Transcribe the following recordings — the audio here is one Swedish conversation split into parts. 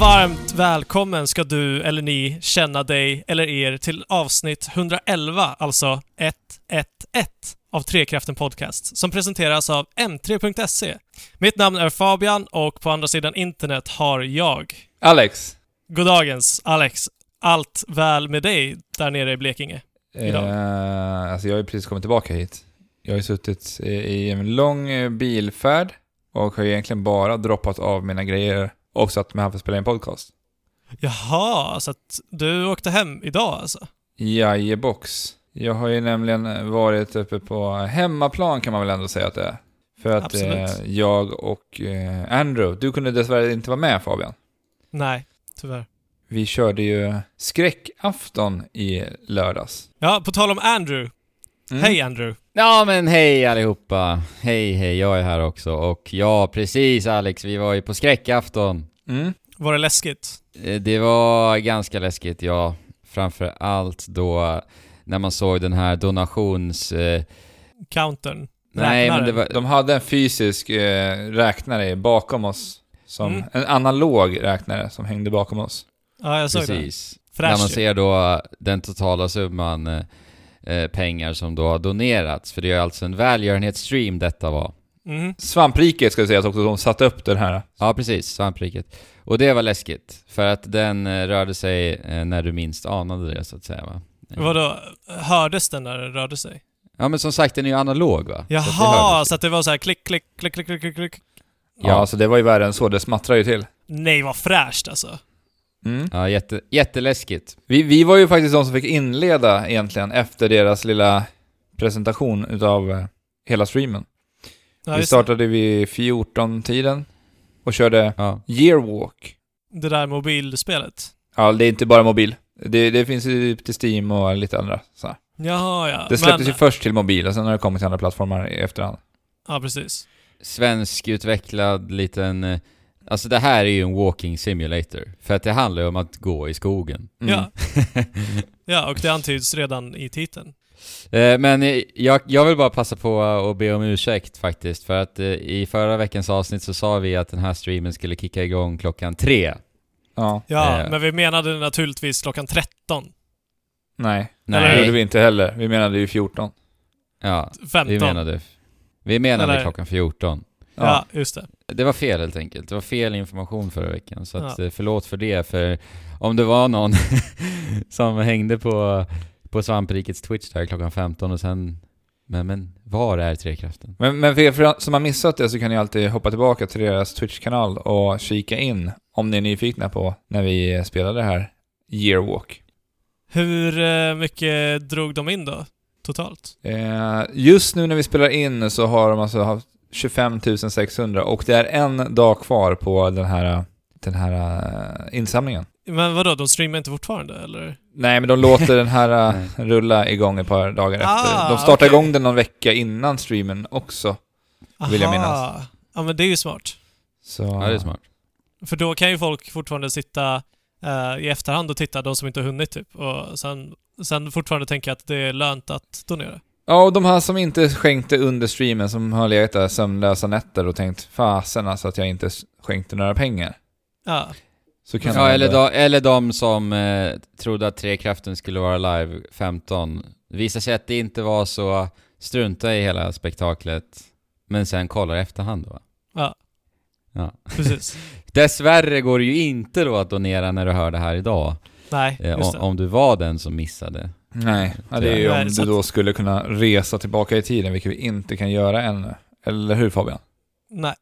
Varmt välkommen ska du eller ni känna dig eller er till avsnitt 111, alltså 111 av Trekräften podcast som presenteras av m3.se. Mitt namn är Fabian och på andra sidan internet har jag Alex. Goddagens Alex, allt väl med dig där nere i Blekinge idag? Alltså jag har ju precis kommit tillbaka hit. Jag har suttit i en lång bilfärd och har egentligen bara droppat av mina grejer och satt mig här för att spela en podcast. Jaha, så att du åkte hem idag alltså? Jajebox. Jag har ju nämligen varit uppe på hemmaplan, kan man väl ändå säga att det är. För att jag och Andrew, du kunde dessvärre inte vara med, Fabian. Nej, tyvärr. Vi körde ju skräckafton i lördags. Ja, på tal om Andrew. Mm. Hej Andrew. Ja men hej allihopa. Hej, jag är här också. Och ja, precis Alex, vi var ju på skräckafton. Mm. Var det läskigt? Det var ganska läskigt, ja. Framför allt då när man såg den här donations... countern. Nej, men det var... De hade en fysisk räknare bakom oss. Som en analog räknare som hängde bakom oss. Ja, jag såg precis. Det. Fräsch. När man ser då den totala summan... pengar som då har donerats. För det är alltså en välgörenhetsstream detta var. Mm. Svampriket ska jag säga också, de satte upp den här. Ja precis, Svampriket. Och det var läskigt. För att den rörde sig när du minst anade det, så att säga, va? Vadå? Hördes den när den rörde sig? Ja men som sagt, den är ju analog, va? Jaha, så att det var så här klick, klick, klick, klick, klick, klick. Ja, ja, så det var ju värre än så. Det smattrar ju till. Nej, vad fräscht alltså. Mm. Ja, jätteläskigt. Vi var ju faktiskt de som fick inleda egentligen efter deras lilla presentation utav hela streamen. Ja, vi startade vid 14-tiden och körde Yearwalk. Det där mobilspelet. Ja, det är inte bara mobil. Det finns ju till Steam och lite andra så här. Jaha, ja. Det släpptes ju först till mobil och sen har det kommit till andra plattformar efterhand. Ja, precis. Svenskutvecklad liten... Alltså det här är ju en walking simulator. För att det handlar ju om att gå i skogen. Mm. Ja. Ja, och det antyds redan i titeln. Men jag vill bara passa på och be om ursäkt faktiskt. För att i förra veckans avsnitt så sa vi att den här streamen skulle kicka igång 3:00. Ja, men vi menade naturligtvis 13:00. Nej, det gjorde vi inte heller. Vi menade ju 14. Ja, 15. Vi menade eller... 14:00. Ja, just det. Det var fel helt enkelt. Det var fel information förra veckan. Så att, förlåt för det. För om det var någon som hängde på Svamprikets Twitch där 15:00 och sen... Men var är Trekräften? Men för som har missat det så kan ni alltid hoppa tillbaka till deras Twitch-kanal och kika in om ni är nyfikna på när vi spelade det här Yearwalk. Hur mycket drog de in då? Totalt? Just nu när vi spelar in så har de alltså haft 25 600, och det är en dag kvar på den här insamlingen. Men vadå, de streamar inte fortfarande eller? Nej, men de låter den här rulla igång ett par dagar efter. De startar igång den någon vecka innan streamen också. Aha. Vill jag minnas. Ja, men det är ju smart. Så, ja, det är smart. För då kan ju folk fortfarande sitta i efterhand och titta, de som inte har hunnit typ, och sen fortfarande tänka att det är lönt att donera. Ja, och de här som inte skänkte under streamen, som har legat där sömnlösa nätter och tänkt, fasen alltså att jag inte skänkte några pengar. Ja. Så kan eller de som trodde att Trekräften skulle vara live 15. Det visade sig att det inte var så, strunta i hela spektaklet, men sen kollar efterhand då. Ja. Precis. Dessvärre går det ju inte då att donera när du hör det här idag. Nej, just det. Om du var den som missade. Nej, det är ju om du då skulle kunna resa tillbaka i tiden, vilket vi inte kan göra ännu. Eller hur, Fabian? Nej.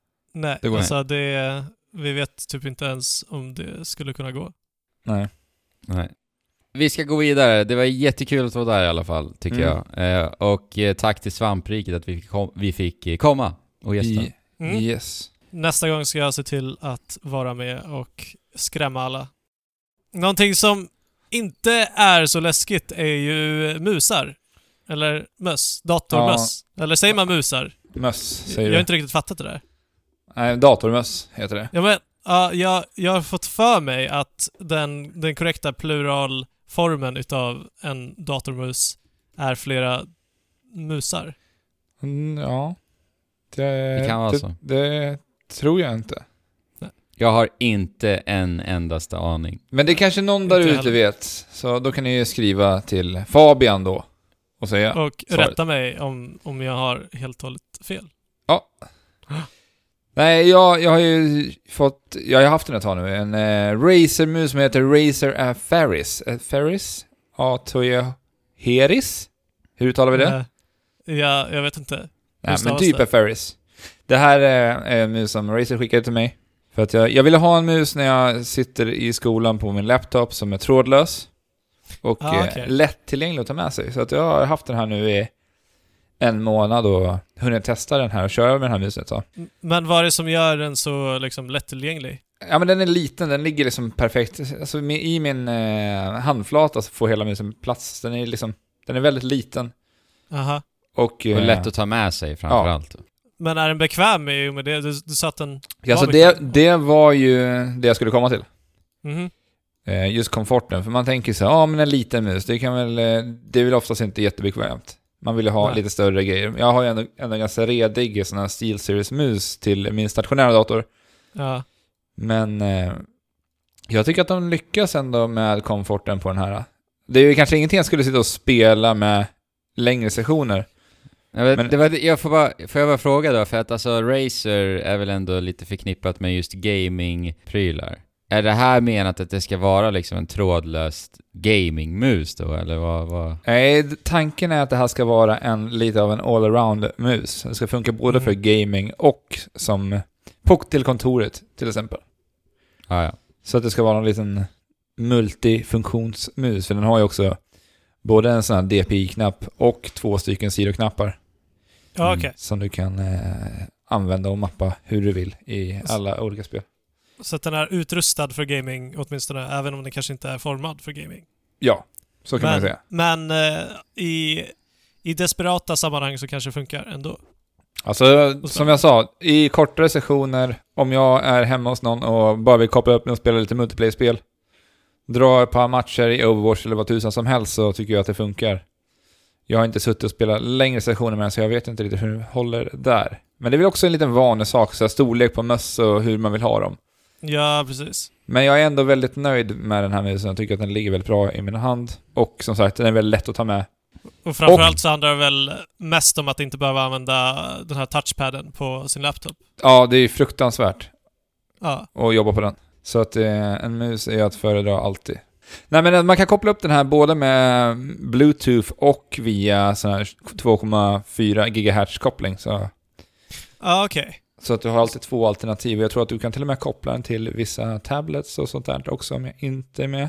Det går alltså inte. Vi vet typ inte ens om det skulle kunna gå. Nej. Vi ska gå vidare. Det var jättekul att vara där i alla fall, tycker jag. Och tack till Svampriket att vi fick komma och gästa. Yes. Nästa gång ska jag se till att vara med och skrämma alla. Någonting som inte är så läskigt är ju musar. Eller möss. Datormöss. Ja. Eller säger man musar? Möss, säger du. Jag har inte riktigt fattat det där. Nej, datormöss heter det. Ja, men, jag har fått för mig att den korrekta pluralformen utav en datormus är flera musar. Det kan vara så. Det tror jag inte. Nej. Jag har inte en endaste aning. Men det är kanske någon där ute vet. Så då kan ni skriva till Fabian då. Och säga och svaret. Rätta mig om jag har helt och hållet fel. Ja. Nej, jag har ju fått... Jag har haft den ett tag nu. En Razer-mus som heter Razer Atheris. Atheris? Atheris? Hur uttalar vi det? Ja, jag vet inte. Nej, men typ Atheris. Det här är en mus som Razer skickade till mig. För att jag ville ha en mus när jag sitter i skolan på min laptop som är trådlös. Och lättillgänglig att ta med sig. Så att jag har haft den här nu i en månad och hunnit testa den här och köra med den här musen. Så. Men vad är det som gör den så liksom lättillgänglig? Ja, men den är liten. Den ligger liksom perfekt. Alltså, i min handflata så får hela musen plats. Den är väldigt liten. Aha. Och lätt att ta med sig framförallt. Ja. Men är den bekväm med det? Du satt den... Alltså det var ju det jag skulle komma till. Mm-hmm. Just komforten. För man tänker så här, men en liten mus, det är väl oftast inte jättebekvämt. Man vill ju ha lite större grejer. Jag har ju ändå ganska redig sån här SteelSeries-mus till min stationära dator. Ja. Men jag tycker att de lyckas ändå med komforten på den här. Det är ju kanske ingenting jag skulle sitta och spela med längre sessioner. Får jag bara fråga då, för att alltså Razer är väl ändå lite förknippat med just gaming-prylar. Är det här menat att det ska vara liksom en trådlöst gaming-mus då, eller vad? Nej, tanken är att det här ska vara lite av en all-around-mus. Det ska funka både för gaming och som puck till kontoret till exempel. Ah, ja. Så att det ska vara en liten multifunktionsmus, för den har ju också både en sån här DPI-knapp och 2 stycken sidoknappar. Ja, okej. Som du kan använda och mappa hur du vill i alla olika spel. Så att den är utrustad för gaming åtminstone, även om den kanske inte är formad för gaming. Ja, så kan man säga. Men i desperata sammanhang så kanske det funkar ändå. Alltså, som jag sa, i kortare sessioner, om jag är hemma hos någon och bara vill koppla upp mig och spela lite multiplayer-spel, dra ett par matcher i Overwatch eller vad tusan som helst, så tycker jag att det funkar. Jag har inte suttit och spelat längre sessioner med den, så jag vet inte riktigt hur det håller där. Men det är väl också en liten vanesak, så storlek på möss och hur man vill ha dem. Ja, precis. Men jag är ändå väldigt nöjd med den här musen. Jag tycker att den ligger väldigt bra i min hand. Och som sagt, den är väldigt lätt att ta med. Och framförallt så handlar det väl mest om att inte behöva använda den här touchpadden på sin laptop. Ja, det är fruktansvärt att jobba på den. Så att en mus är att föredra alltid. Nej, men man kan koppla upp den här både med Bluetooth och via sån här 2,4 GHz koppling. Så. Ja, okej. Så att du har alltid 2 alternativ. Jag tror att du kan till och med koppla den till vissa tablets och sånt där också, om jag inte är med.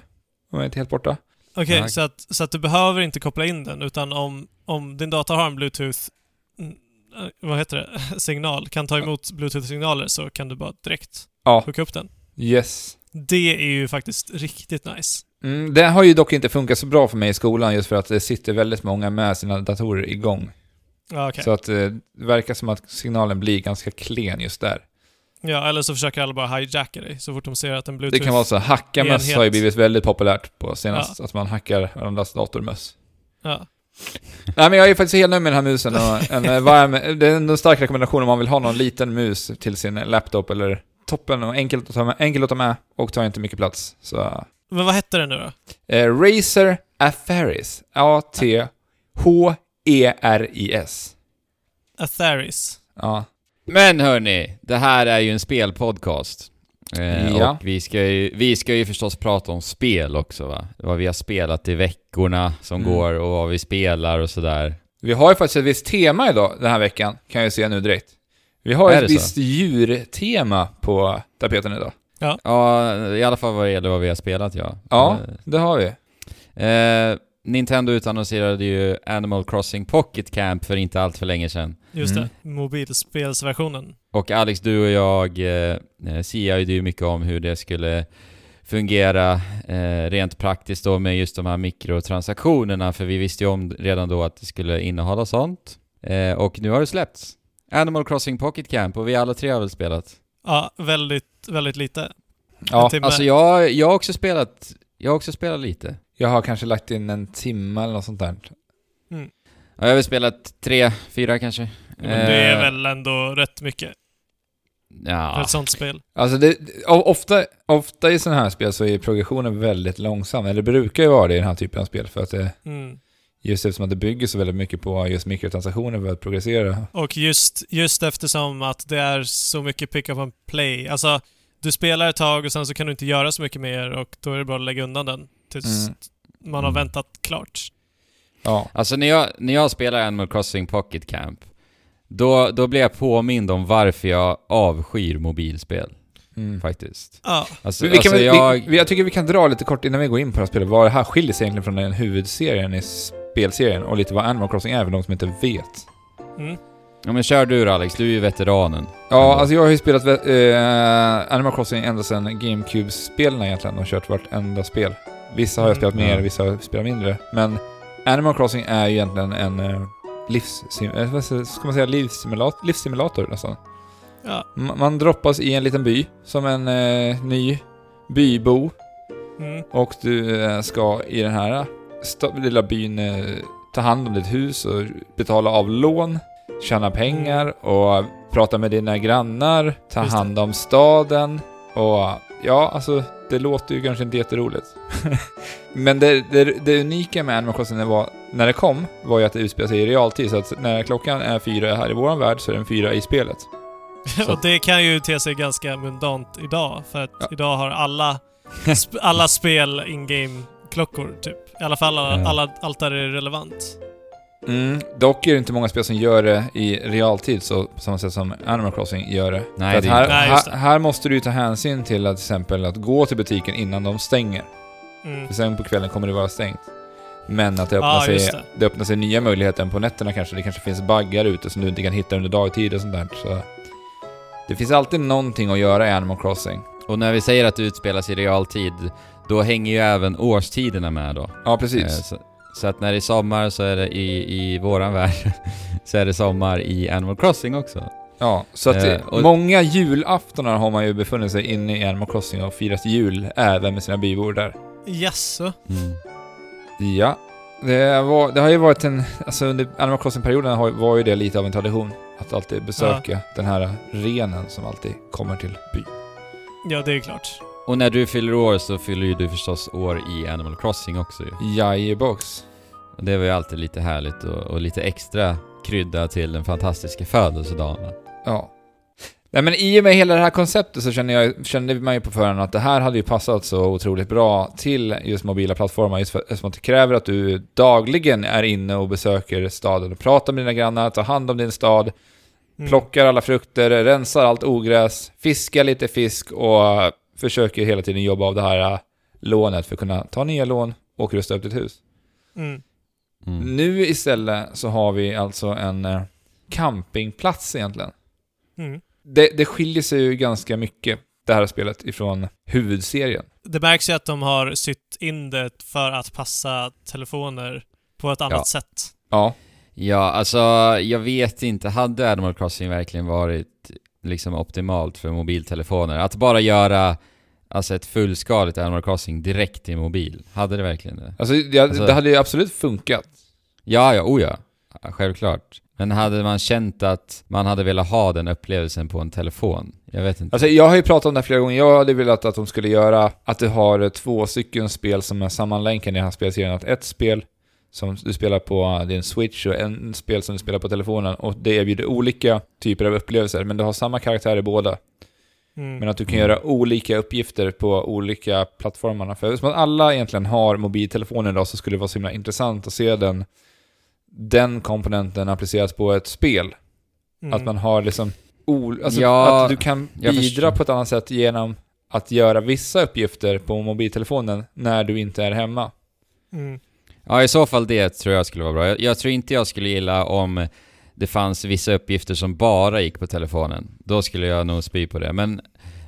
Om jag inte är helt borta. Okej, okay, så att du behöver inte koppla in den, utan om din dator har en Bluetooth signal, kan ta emot Bluetooth-signaler, så kan du bara direkt hooka upp den. Yes. Det är ju faktiskt riktigt nice. Det har ju dock inte funkat så bra för mig i skolan, just för att det sitter väldigt många med sina datorer igång. Okay. Så att det verkar som att signalen blir ganska klen just där. Ja, eller så försöker alla bara hijacka dig så fort de ser att en Bluetooth... Det kan vara så. Hackamöss har ju blivit väldigt populärt på senast. Att man hackar varandras datormöss. Ja. Nej, men jag är faktiskt helt nöjd med den här musen. Och det är en stark rekommendation om man vill ha någon liten mus till sin laptop eller... Toppen och enkelt att ta med och tar inte mycket plats. Så. Men vad heter den nu då? Razer Atheris. Atheris. Atheris. Ja. Men hörni, det här är ju en spelpodcast. Och vi ska ju förstås prata om spel också, va? Vad vi har spelat i veckorna som går och vad vi spelar och sådär. Vi har ju faktiskt ett visst tema idag den här veckan, kan jag se nu direkt. Vi har ett visst djurtema på tapeten idag. Ja. I alla fall vad det gäller vad vi har spelat, ja. Ja, det har vi. Nintendo utannonserade ju Animal Crossing Pocket Camp för inte allt för länge sedan. Just det, mobilspelsversionen. Och Alex, du och jag siade ju mycket om hur det skulle fungera rent praktiskt då med just de här mikrotransaktionerna. För vi visste ju om redan då att det skulle innehålla sånt. Och nu har det släppts. Animal Crossing Pocket Camp, och vi alla tre har väl spelat? Ja, väldigt, väldigt lite. Ja, alltså jag har också spelat lite. Jag har kanske lagt in en timme eller något sånt där. Mm. Ja, jag har väl spelat 3-4 kanske. Men det är väl ändå rätt mycket? Ja. För ett sånt spel. Alltså det, ofta i sådana här spel så är progressionen väldigt långsam. Eller det brukar ju vara det i den här typen av spel. För att det, just eftersom att det bygger så väldigt mycket på just mikrotransaktioner för att progressera. Och just eftersom att det är så mycket pick up and play. Alltså du spelar ett tag och sen så kan du inte göra så mycket mer. Och då är det bra att lägga undan den tills man har väntat klart. Ja. Alltså när jag spelar Animal Crossing Pocket Camp, Då blir jag påmind om varför jag avskyr mobilspel. Faktiskt. Ja. Jag tycker vi kan dra lite kort innan vi går in på det här spelet. Vad det här skiljer sig egentligen från den huvudserien i spelserien och lite vad Animal Crossing är för de som inte vet. Ja, men kör du då, Alex, du är ju veteranen. Ja, alltså jag har ju spelat Animal Crossing ända sedan GameCube-spelen egentligen och kört vart enda spel. Vissa har jag spelat mer, vissa har jag spelat mindre. Men Animal Crossing är ju egentligen en... livssimulator nästan. Ja. Man droppas i en liten by som en ny bybo. Och du ska i den här lilla byn ta hand om ditt hus och betala av lån, tjäna pengar och prata med dina grannar, ta hand om staden och ja, alltså det låter ju kanske inte jätteroligt. Men det unika med Animal Crossing var, när det kom, var ju att det utspelar sig i realtid. Så att när klockan är 4 här i våran värld så är den 4 i spelet. Och det kan ju te sig ganska mundant idag. För att idag har alla spel in-game-klockor typ. I alla fall allt där är relevant. Dock är det inte många spel som gör det i realtid så på samma sätt som Animal Crossing gör det. Nej, det här måste du ta hänsyn till att till exempel att gå till butiken innan de stänger. För sen på kvällen kommer det vara stängt. Men att det öppnar sig nya möjligheter på nätterna kanske. Det kanske finns baggar ute som du inte kan hitta under dagtid och sånt där. Så det finns alltid någonting att göra i Animal Crossing. Och när vi säger att det utspelas i realtid, då hänger ju även årstiderna med då. Ja, precis. Så att när det är sommar så är det i våran värld så är det sommar i Animal Crossing också. Ja, så att många julaftonar har man ju befunnit sig inne i Animal Crossing och firat jul även med sina bybor där. Jaså. Ja, det har ju varit en... Alltså under Animal Crossing-perioden var ju det lite av en tradition att alltid besöka den här renen som alltid kommer till byn. Ja, det är klart. Och när du fyller år så fyller ju du förstås år i Animal Crossing också ju. Jajebox. Det var ju alltid lite härligt och lite extra krydda till den fantastiska födelsedagen. Ja. Nej, men i och med hela det här konceptet så kände man ju på förhand att det här hade ju passat så otroligt bra till just mobila plattformar. Just för att det kräver att du dagligen är inne och besöker staden och pratar med dina grannar, tar hand om din stad, plockar alla frukter, rensar allt ogräs, fiskar lite fisk och... försöker hela tiden jobba av det här lånet för att kunna ta nya lån och rusta upp ditt hus. Nu istället så har vi alltså en campingplats egentligen. Det skiljer sig ju ganska mycket det här spelet ifrån huvudserien. Det märks ju att de har sytt in det för att passa telefoner på ett annat sätt. Ja, alltså jag vet inte. Hade Animal Crossing verkligen varit liksom optimalt för mobiltelefoner? Att bara göra alltså ett fullskaligt Animal Crossing direkt i mobil. Hade det verkligen det? Alltså, det hade ju absolut funkat. Ja, självklart. Men hade man känt att man hade velat ha den upplevelsen på en telefon? Jag vet inte. Alltså, jag har ju pratat om det flera gånger. Jag hade velat att de skulle göra att du har 2 stycken spel som är sammanlänkade i den här spelserien. Att ett spel som du spelar på din Switch och en spel som du spelar på telefonen, och det erbjuder olika typer av upplevelser men du har samma karaktär i båda. Men att du kan göra olika uppgifter på olika plattformarna. För eftersom att alla egentligen har mobiltelefoner idag så skulle det vara så himla intressant att se den komponenten appliceras på ett spel. Att man har liksom att du kan bidra på ett annat sätt genom att göra vissa uppgifter på mobiltelefonen när du inte är hemma. Ja, i så fall det tror jag skulle vara bra. Jag tror inte jag skulle gilla om det fanns vissa uppgifter som bara gick på telefonen. Då skulle jag nog spy på det.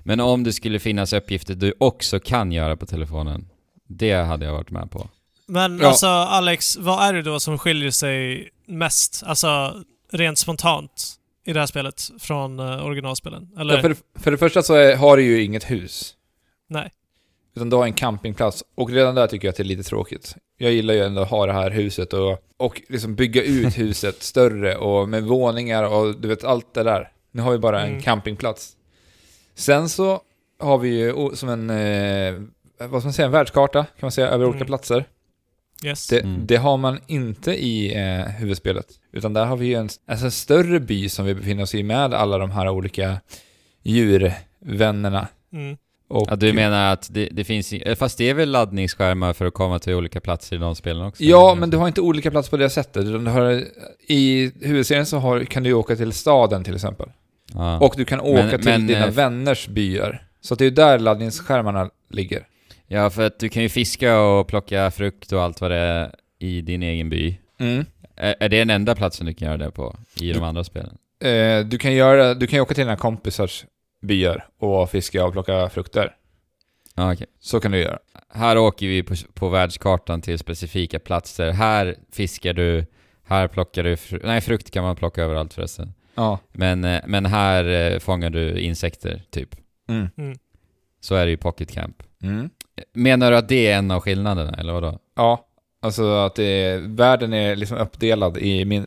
Men om det skulle finnas uppgifter du också kan göra på telefonen, det hade jag varit med på. Men alltså, Alex, vad är det då som skiljer sig mest, alltså rent spontant, i det här spelet från originalspelen? Eller? Ja, för det första så har du ju inget hus. Nej. Utan du har en campingplats. Och redan där tycker jag att det är lite tråkigt. Jag gillar ju ändå att ha det här huset och liksom bygga ut huset större och med våningar och du vet allt det där. Nu har vi bara en campingplats. Sen så har vi ju som en vad ska man säga, en världskarta kan man säga över olika platser. Yes. Det har man inte i huvudspelet, utan där har vi ju en större by som vi befinner oss i med alla de här olika djurvännerna. Mm. Och ja, du menar att det finns, fast det är väl laddningsskärmar för att komma till olika platser i de spelen också? Ja, men du har inte olika platser på det sättet. Du har, i huvudserien så kan du åka till staden till exempel. Ah. Och du kan åka till dina vänners byar. Så att det är där laddningsskärmarna ligger. Ja, för att du kan ju fiska och plocka frukt och allt vad det är i din egen by. Mm. Är det den enda platsen du kan göra det på i de andra spelen? Du kan åka till dina kompisars byar och fiska och plocka frukter. Ah, okay. Så kan du göra. Här åker vi på världskartan till specifika platser. Här fiskar du, här plockar du frukt kan man plocka överallt förresten. Ja. Men här fångar du insekter typ. Mm. Mm. Så är det ju Pocket Camp. Mm. Menar du att det är en av skillnaderna eller vadå? Ja, alltså att världen är liksom uppdelad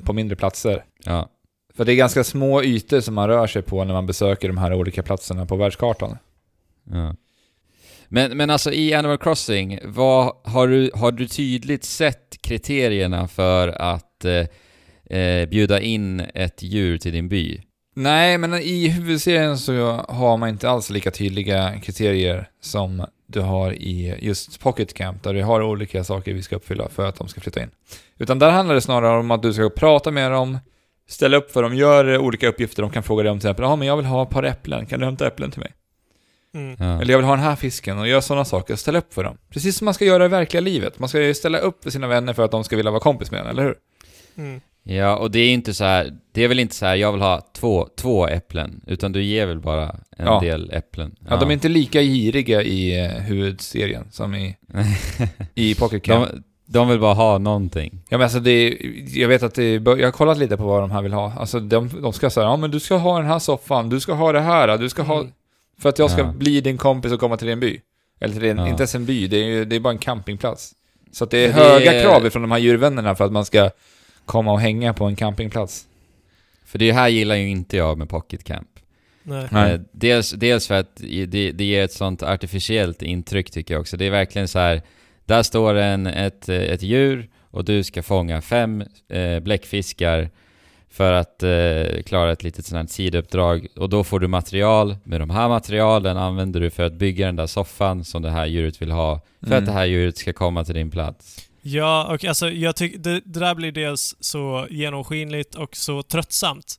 på mindre platser. Ja. För det är ganska små ytor som man rör sig på när man besöker de här olika platserna på världskartan. Ja. Men alltså i Animal Crossing, har du tydligt sett kriterierna för att bjuda in ett djur till din by? Nej, men i huvudserien så har man inte alls lika tydliga kriterier som du har i just Pocket Camp, där du har olika saker vi ska uppfylla för att de ska flytta in. Utan där handlar det snarare om att du ska prata med dem, ställa upp för dem, gör olika uppgifter. De kan fråga dig om till exempel, men jag vill ha ett par äpplen, kan du hämta äpplen till mig? Mm. Ja. Eller jag vill ha den här fisken, och gör sådana saker och ställa upp för dem. Precis som man ska göra i verkliga livet. Man ska ju ställa upp för sina vänner för att de ska vilja vara kompis med en, eller hur? Mm. Ja, och det är inte så här, det är väl inte så här jag vill ha två äpplen, utan du ger väl bara en del äpplen. Ja, de är inte lika giriga i huvudserien som i Pocket Camp. De vill bara ha någonting. Ja, men alltså jag vet att jag har kollat lite på vad de här vill ha. Alltså de ska säga, men du ska ha den här soffan, du ska ha det här, du ska ha för att jag ska bli din kompis och komma till din by. Eller till din, inte ens en by, det är bara en campingplats. Så att det är höga krav från de här djurvännerna för att man ska komma och hänga på en campingplats. För det här gillar ju inte jag med Pocket Camp. Nej. Dels för att det ger ett sånt artificiellt intryck tycker jag också. Det är verkligen så här, där står ett djur och du ska fånga 5 bläckfiskar för att klara ett litet sådant sidouppdrag. Och då får du material. Med de här materialen använder du för att bygga den där soffan som det här djuret vill ha. För att det här djuret ska komma till din plats. Ja, och alltså jag tycker det där blir dels så genomskinligt och så tröttsamt.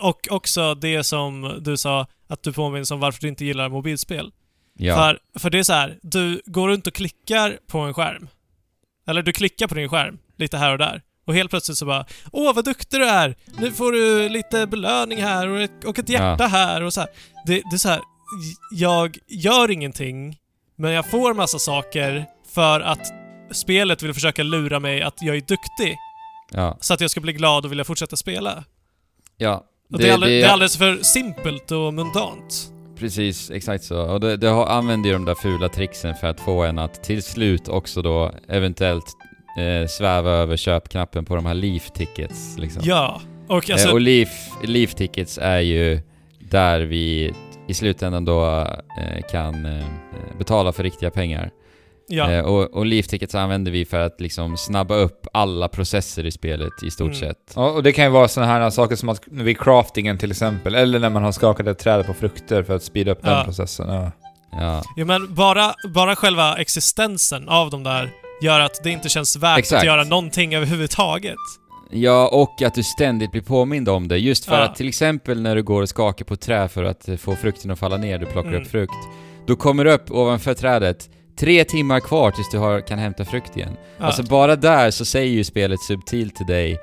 Och också det som du sa, att du påminns om varför du inte gillar mobilspel. Ja. För det är så här, du går runt och klickar på en skärm. Eller du klickar på din skärm lite här och där. Och helt plötsligt så bara, åh vad duktig du är! Nu får du lite belöning här och ett hjärta här och så här. Det är så här, jag gör ingenting men jag får massa saker för att spelet vill försöka lura mig att jag är duktig. Ja. Så att jag ska bli glad och vilja fortsätta spela. Ja. Det är alldeles för simpelt och mundant. Precis, exakt så. Och det använder ju de där fula tricksen för att få en att till slut också då eventuellt sväva över köpknappen på de här leaf tickets. Liksom. Ja. Och, alltså... och leaf tickets är ju där vi i slutändan då kan betala för riktiga pengar. Ja. Och leaf tickets använder vi för att liksom snabba upp alla processer i spelet i stort sett. Ja, och det kan ju vara sådana här saker som att vid craftingen till exempel, eller när man har skakat ett träd på frukter för att speeda upp den processen. Ja, men bara själva existensen av de där gör att det inte känns värt att göra någonting överhuvudtaget. Ja, och att du ständigt blir påmind om det. Just för att till exempel när du går och skakar på trä för att få frukten att falla ner, du plockar upp frukt. Då kommer du upp ovanför trädet, 3 timmar kvar tills du kan hämta frukt igen. Ja. Alltså bara där så säger ju spelet subtilt till dig,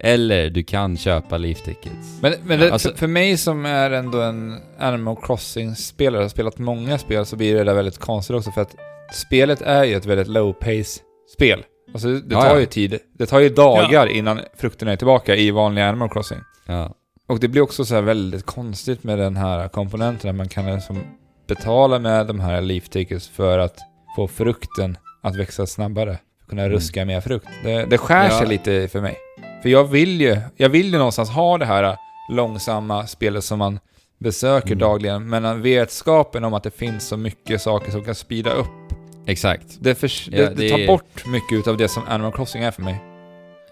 eller du kan köpa leaf tickets. Men det, alltså, för mig som är ändå en Animal Crossing-spelare, har spelat många spel, så blir det där väldigt konstigt också, för att spelet är ju ett väldigt low-pace-spel. Alltså det tar ju tid, det tar ju dagar innan frukterna är tillbaka i vanliga Animal Crossing. Ja. Och det blir också så här väldigt konstigt med den här komponenten, man kan liksom betala med de här leaf tickets för att få frukten att växa snabbare, kunna ruska mer frukt. Det skär sig lite för mig. För jag vill ju någonstans ha det här långsamma spelet som man besöker dagligen. Men vetskapen om att det finns så mycket saker som kan speeda upp. Exakt. Det tar bort mycket av det som Animal Crossing är för mig.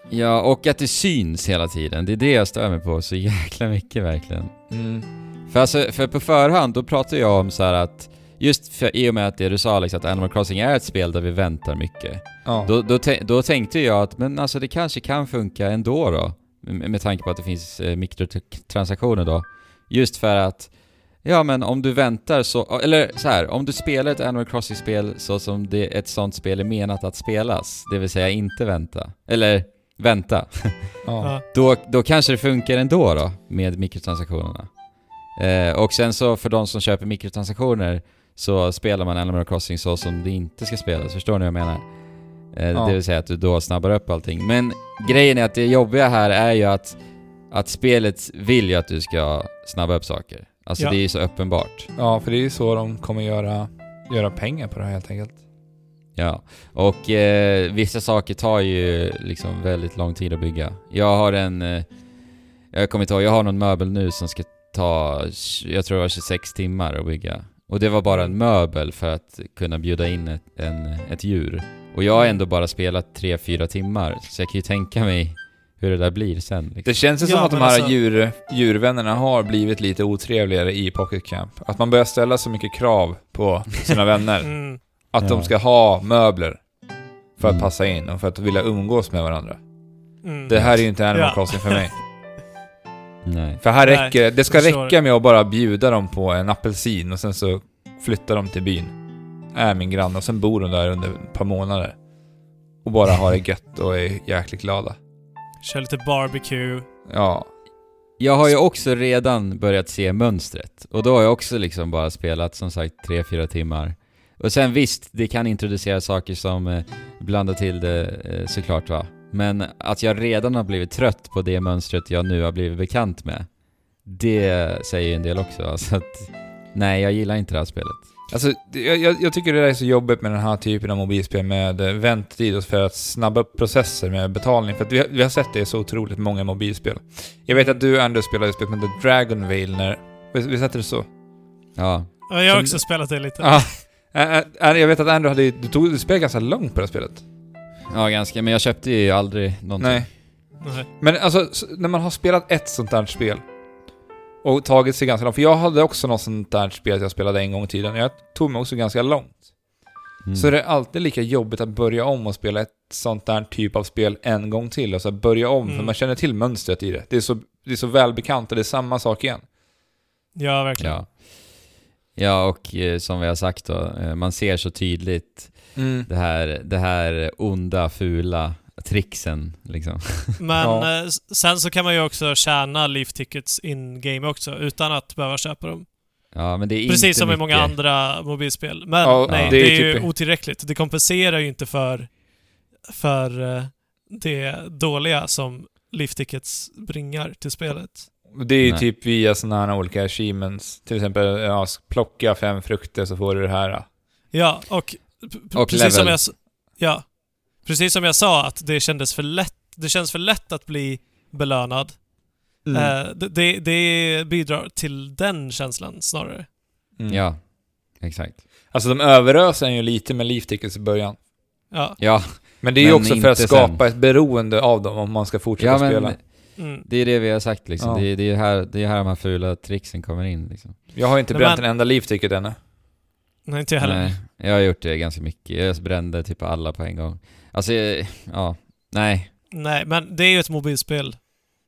Ja, och att det syns hela tiden. Det är det jag stör mig på så jäkla mycket verkligen. Mm. För på förhand då pratar jag om så här att just i och med att det du sa liksom, att Animal Crossing är ett spel där vi väntar mycket. Ja. Då tänkte jag att men alltså det kanske kan funka ändå då. Med tanke på att det finns mikrotransaktioner då. Just för att ja men om du väntar så eller så här om du spelar ett Animal Crossing-spel så som det ett sånt spel är menat att spelas, det vill säga inte vänta eller vänta. Ja. Då kanske det funkar ändå då med mikrotransaktionerna. Och sen så för de som köper mikrotransaktioner så spelar man Animal Crossing så som det inte ska spelas. Förstår ni vad jag menar? Det vill säga att du då snabbar upp allting. Men grejen är att det jobbiga här är ju att spelet vill ju att du ska snabba upp saker. Alltså det är ju så uppenbart. Ja, för det är ju så de kommer göra pengar på det här helt enkelt. Ja, och vissa saker tar ju liksom väldigt lång tid att bygga. Jag har någon möbel nu som ska ta, jag tror det var 26 timmar att bygga. Och det var bara en möbel för att kunna bjuda in ett djur. Och jag har ändå bara spelat 3-4 timmar. Så jag kan ju tänka mig hur det där blir sen. Liksom. Det känns ju som att de här djurvännerna har blivit lite otrevligare i Pocket Camp. Att man börjar ställa så mycket krav på sina vänner. Att de ska ha möbler för att passa in och för att vilja umgås med varandra. Mm. Det här är ju inte Animal Crossing för mig. Nej. För här räcker det ska räcka med att bara bjuda dem på en apelsin och sen så flyttar de till byn. Är min granne och sen bor de där under ett par månader. Och bara har det gött och är jäkligt glada. Kör lite barbecue. Ja. Jag har ju också redan börjat se mönstret. Och då har jag också liksom bara spelat som sagt 3-4 timmar. Och sen visst, det kan introducera saker som blandar till det såklart va. Men att jag redan har blivit trött på det mönstret jag nu har blivit bekant med. Det säger ju en del också. Alltså att, nej, jag gillar inte det här spelet. Alltså, jag tycker det är så jobbigt med den här typen av mobilspel med väntetid för att snabba upp processer med betalning. För att vi har sett det i så otroligt många mobilspel. Jag vet att du, Anders, spelade spelet med The Dragon Veil när... Vi sätter det så? Ja. Jag har också spelat det lite. Ja. Jag vet att Andrew du spelade ganska långt på det spelet. Ja, ganska. Men jag köpte ju aldrig någonting. Nej. Men alltså, när man har spelat ett sånt där spel och tagit sig ganska långt. För jag hade också något sånt där spel jag spelade en gång i tiden. Jag tog mig också ganska långt. Så det är alltid lika jobbigt att börja om och spela ett sånt där typ av spel en gång till. Och så börja om, för man känner till mönstret i det. Det är så välbekant och det är samma sak igen. Ja, verkligen. Ja, och som vi har sagt då, man ser så tydligt det här onda, fula tricksen liksom. Men sen så kan man ju också tjäna life tickets in game också utan att behöva köpa dem. Ja, men det är precis som i många andra mobilspel. Men det är ju otillräckligt. Det kompenserar ju inte för det dåliga som life tickets bringar till spelet. Det är ju typ via sådana här olika achievements. Till exempel plocka 5 frukter så får du det här. Ja, och precis som precis som jag sa att det kändes för lätt. Det känns för lätt att bli belönad. Det bidrar till den känslan snarare. Ja, exakt. Alltså de överöser ju lite med life tickets i början. Ja. Men det är ju också för att skapa ett beroende av dem om man ska fortsätta spela. Det är det vi har sagt liksom. Det är här de här fula tricksen kommer in liksom. Jag har inte bränt en enda life ticket ännu. Nej, inte jag heller. Nej, jag har gjort det ganska mycket. Jag brände typ alla på en gång. Alltså, Nej, men det är ju ett mobilspel.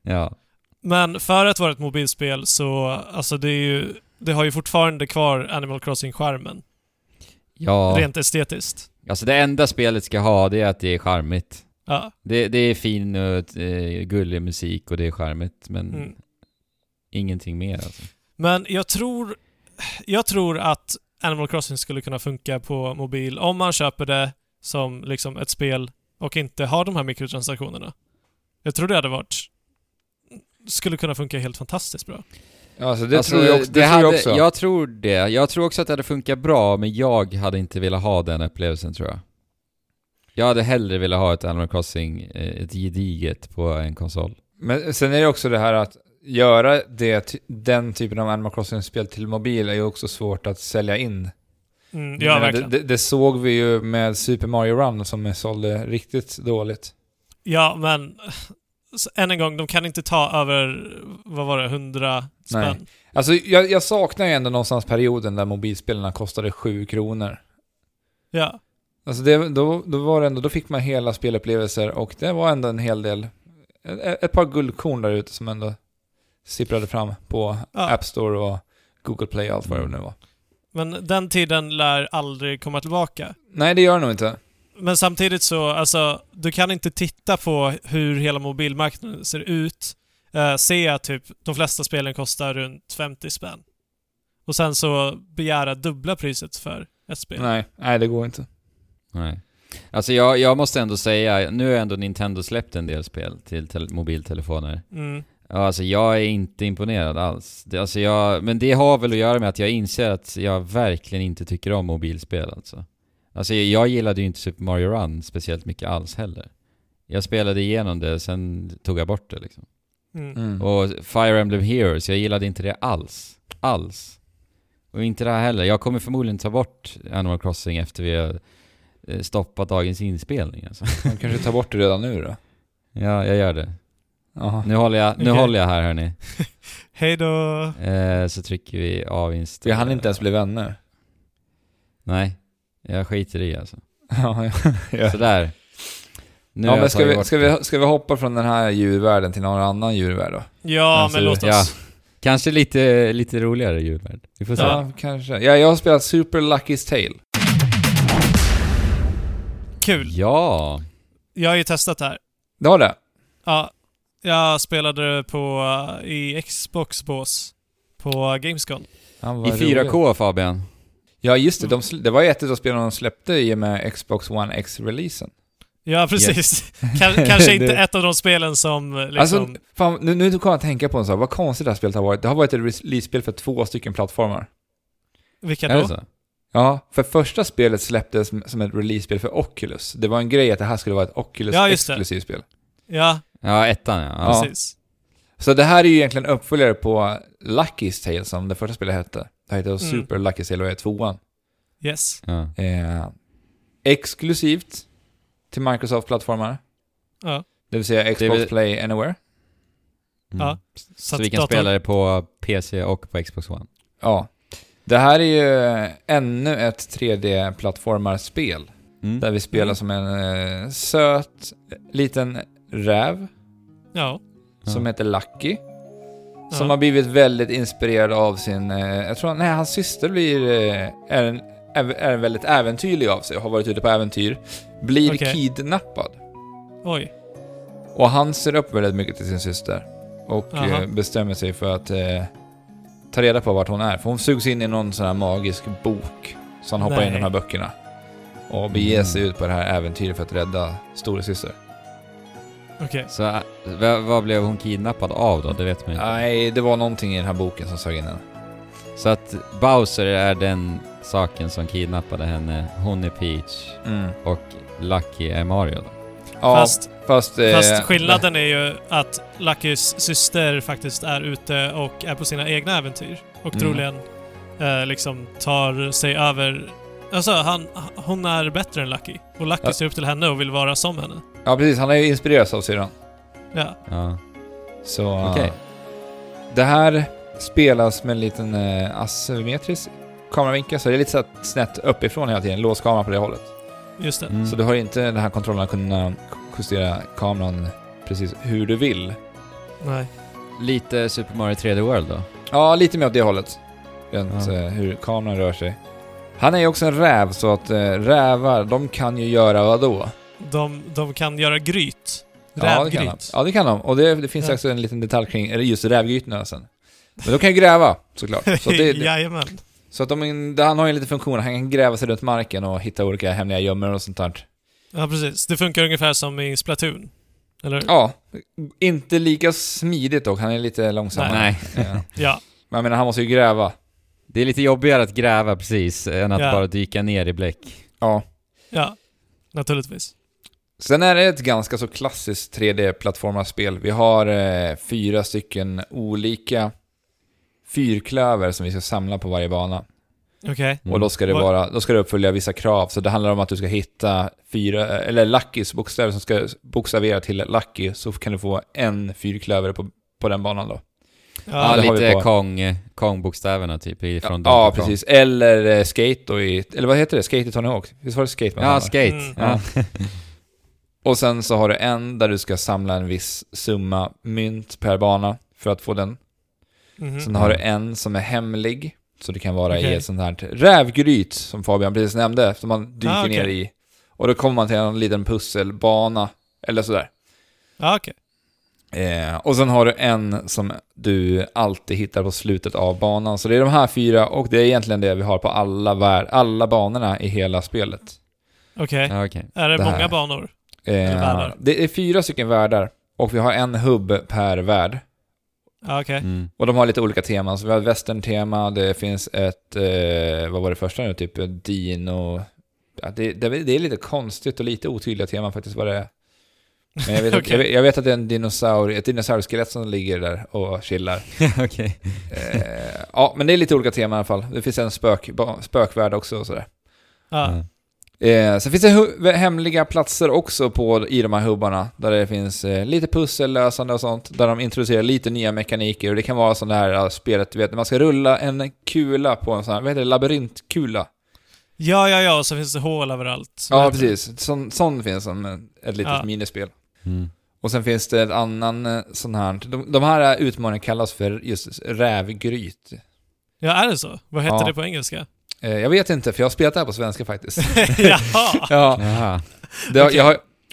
Ja. Men för att vara ett mobilspel så, alltså det har ju fortfarande kvar Animal Crossing-skärmen. Ja. Rent estetiskt. Alltså det enda spelet ska ha det är att det är charmigt. Ja. Det är fin och gullig musik och det är charmigt, men ingenting mer alltså. Men jag tror att Animal Crossing skulle kunna funka på mobil om man köper det som liksom ett spel och inte har de här mikrotransaktionerna. Jag tror det hade varit... skulle kunna funka helt fantastiskt bra. Alltså det tror jag också. Jag tror det. Jag tror också att det hade funkat bra, men jag hade inte velat ha den upplevelsen, tror jag. Jag hade hellre velat ha ett Animal Crossing, ett gediget på en konsol. Men sen är det också det här att göra det, den typen av Animal Crossing-spel till mobil är ju också svårt att sälja in. Mm, ja, verkligen. Det såg vi ju med Super Mario Run som sålde riktigt dåligt. Ja, men än en gång, de kan inte ta över, vad var det, 100 spänn? Nej. Alltså, jag saknar ju ändå någonstans perioden där mobilspelarna kostade 7 kronor. Ja. Alltså det, då var det ändå, då fick man hela spelupplevelser och det var ändå en hel del, ett par guldkorn där ute som ändå sipprade fram på App Store och Google Play och allt vad det nu var. Men den tiden lär aldrig komma tillbaka. Nej, det gör det nog inte. Men samtidigt så, alltså, du kan inte titta på hur hela mobilmarknaden ser ut. Se att typ de flesta spelen kostar runt 50 spänn. Och sen så begära dubbla priset för ett spel. Nej, det går inte. Nej. Alltså jag måste ändå säga, nu har ändå Nintendo släppt en del spel till mobiltelefoner. Mm. Alltså jag är inte imponerad alls. Men det har väl att göra med att jag inser att jag verkligen inte tycker om mobilspel alltså. Alltså jag gillade ju inte Super Mario Run speciellt mycket alls heller. Jag spelade igenom det, sen tog jag bort det liksom. Mm. Och Fire Emblem Heroes, jag gillade inte det alls. Och inte det här heller. Jag kommer förmodligen ta bort Animal Crossing efter vi har stoppat dagens inspelning alltså. Man kanske tar bort det redan nu då? Ja, jag gör det. Aha. Nu håller jag här, hörni. Hej då! Så trycker vi av inställning. Vi hann inte ens bli vänner. Nej, jag skiter i alltså. Ja. Sådär. Nu men ska vi hoppa från den här djurvärlden till någon annan djurvärld då? Ja, alltså, men låt oss. Ja. Kanske lite roligare djurvärld. Vi får se. Ja, kanske. Ja, jag har spelat Super Lucky's Tale. Kul. Ja. Jag har ju testat det här. Du har det? Ja. Jag spelade på i Xbox-bås på Gamescom. I 4K, Fabian. Ja, just det. Det var ju ett av spelen de släppte i och med Xbox One X-releasen. Ja, precis. Yes. Kanske inte ett av de spelen som... Liksom... Alltså, fan, nu kan jag tänka på en sak. Vad konstigt det här spelet har varit. Det har varit ett release-spel för 2 stycken plattformar. Vilka då? Så? Ja, för första spelet släpptes som ett release-spel för Oculus. Det var en grej att det här skulle vara ett Oculus-exklusivt spel. Ja. Ja, ettan, ja. Precis. Så det här är ju egentligen uppföljare på Lucky's Tale som det första spelet hette. Det heter Super Lucky's Tale och är 2:an. Yes. Ja. Exklusivt till Microsoft-plattformar. Ja. Det vill säga Xbox Play Anywhere. Mm. Ja. Så vi kan spela det på PC och på Xbox One. Ja. Det här är ju ännu ett 3D-plattformarspel. Mm. Där vi spelar som en söt liten räv som heter Lucky som har blivit väldigt inspirerad av sin hans syster är väldigt äventyrlig av sig, har varit ute på äventyr, blir kidnappad. Oj. Och han ser upp väldigt mycket till sin syster och bestämmer sig för att ta reda på vart hon är, för hon sugs in i någon sån här magisk bok, så han hoppar in i de här böckerna och beger sig ut på det här äventyret för att rädda storasyster. Okay. Så vad blev hon kidnappad av då? Det vet man inte. Nej, det var någonting i den här boken som sög in henne. Så att Bowser är den saken som kidnappade henne. Hon är Peach och Lucky är Mario då. Ja, fast skillnaden är ju att Luckys syster faktiskt är ute och är på sina egna äventyr. Och troligen liksom tar sig över... Alltså, hon är bättre än Lucky. Och Lucky ser upp till henne och vill vara som henne. Ja, precis. Han är ju inspirerad av syrran. Ja. Så, okej. Det här spelas med en liten asymmetrisk kameravinkel. Så det är lite så att snett uppifrån hela tiden. Lås kameran på det hållet. Just det. Mm. Så du har inte den här kontrollen att kunna justera kameran precis hur du vill. Nej. Lite Super Mario 3D World då? Ja, lite mer åt det hållet. Rent hur kameran rör sig. Han är ju också en räv, så att rävar, de kan ju göra vad då? De kan göra gryt. Rävgryt. Ja, det kan de. Och det finns också en liten detalj kring just rävgrytna sen. Men de kan ju gräva, såklart. Så jajamän. Så att han har ju en liten funktion. Han kan gräva sig runt marken och hitta olika hemliga gömmor och sånt där. Ja, precis. Det funkar ungefär som i Splatoon. Eller? Ja, inte lika smidigt dock. Han är lite långsammare. Nej. Ja. Men jag menar, han måste ju gräva. Det är lite jobbigare att gräva precis än att bara dyka ner i bläck. Ja, naturligtvis. Sen är det ett ganska så klassiskt 3D-plattformarspel. Vi har 4 stycken olika fyrklöver som vi ska samla på varje bana. Okay. Och då ska det uppfölja vissa krav. Så det handlar om att du ska hitta 4 eller Lucky's bokstäver som ska bokstavera till Lucky, så kan du få en fyrklöver på den banan då. Ja, lite Kong-bokstäverna typ från ja precis. Eller skate då eller vad heter det? Skate i Tony Hawk. Visst var det skate? Ja, skate. Mm. Ja. Och sen så har du en där du ska samla en viss summa mynt per bana för att få den. Mm-hmm. Sen har du en som är hemlig. Så det kan vara i ett sånt här rävgryt som Fabian precis nämnde, som man dyker ner i. Och då kommer man till en liten pusselbana eller sådär. Ah, okej. Och sen har du en som du alltid hittar på slutet av banan. Så det är de här 4, och det är egentligen det vi har på alla banorna i hela spelet. Okej. Okay. Är det många banor? Det är 4 stycken världar, och vi har en hubb per värld. Okay. Mm. Och de har lite olika teman. Så vi har västerntema, det finns ett vad var det första nu? Typ dino. Ja, det är lite konstigt och lite otydliga teman faktiskt vad det är. Men jag vet, okay. Jag vet att det är ett dinosaurieskelett som ligger där och chillar. Okay. Ja, men det är lite olika teman i alla fall. Det finns en spökvärld också och sådär. Mm. Sen finns det hemliga platser också i de här hubbarna där det finns lite pussellösande och sånt, där de introducerar lite nya mekaniker. Och det kan vara sån här spelet, du vet, när man ska rulla en kula på en sån här, vad heter det, labyrintkula. Ja, och så finns det hål överallt. Ja, precis. Sån finns som ett litet minispel. Mm. Och sen finns det ett annan sån här, de här utmaningarna kallas för just rävgryt. Ja, är det så? Vad heter det på engelska? Jag vet inte, för jag har spelat det här på svenska faktiskt. Jaha. Okay.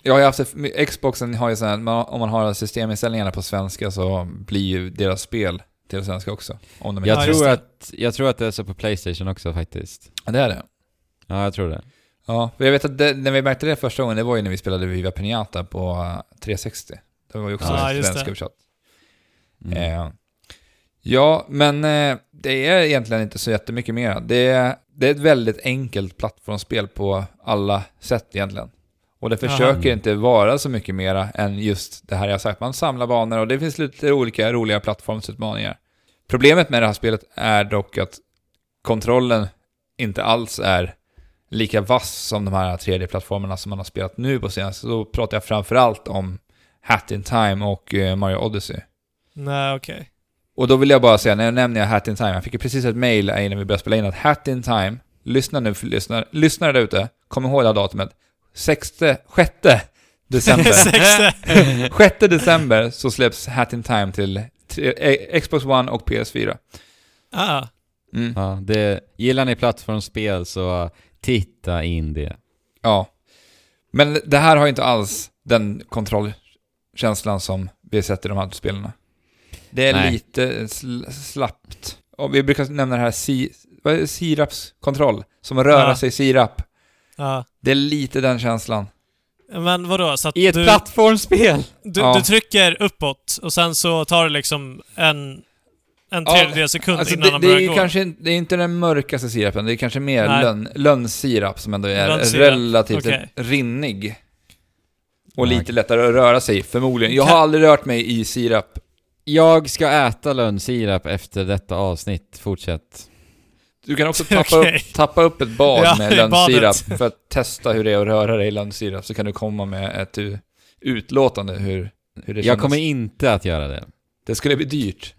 Jag har haft Xboxen har ju så här, om man har systeminställningarna på svenska så blir ju deras spel till svenska också. Om de jag tror att det är så på PlayStation också faktiskt. Ja, det är det. Ja, jag tror det. Ja, jag vet att när vi märkte det första gången, det var ju när vi spelade Viva Pinata på 360. Det var ju också svenska översatt. Mm. Ja, men det är egentligen inte så jättemycket mer. Det är ett väldigt enkelt plattformsspel på alla sätt egentligen. Och det försöker inte vara så mycket mera än just det här jag sagt. Man samlar banor och det finns lite olika roliga plattformsutmaningar. Problemet med det här spelet är dock att kontrollen inte alls är lika vass som de här 3D-plattformarna som man har spelat nu på senast. Så då pratar jag framförallt om Hat in Time och Mario Odyssey. Nej, okej. Och då vill jag bara säga, när jag nämner Hat in Time, jag fick precis ett mejl innan vi började spela in att Hat in Time, lyssna nu, lyssnare där ute, kom ihåg det här datumet, 6 december. 6 december så släpps Hat in Time till Xbox One och PS4. Gillar ni plattformsspel så titta in det. Ja, men det här har inte alls den kontrollkänslan som vi sett i de här spelarna. Det är lite slappt. Och vi brukar nämna det här sirapskontroll. Som att röra sig i sirap. Det är lite den känslan. Men vadå? Så att i ett plattformsspel. Du trycker uppåt och sen så tar det liksom en tredjedel sekund alltså innan man börjar gå. Kanske, det är inte den mörkaste sirapen. Det är kanske mer lönnsirap som ändå är relativt rinnig. Och lite lättare att röra sig förmodligen. Jag har aldrig rört mig i sirap. Jag ska äta lönnsirap efter detta avsnitt. Fortsätt. Du kan också tappa upp ett bad med lönnsirap för att testa hur det är att röra dig i lönnsirap. Så kan du komma med ett utlåtande hur det känns. Jag kommer inte att göra det. Det skulle bli dyrt.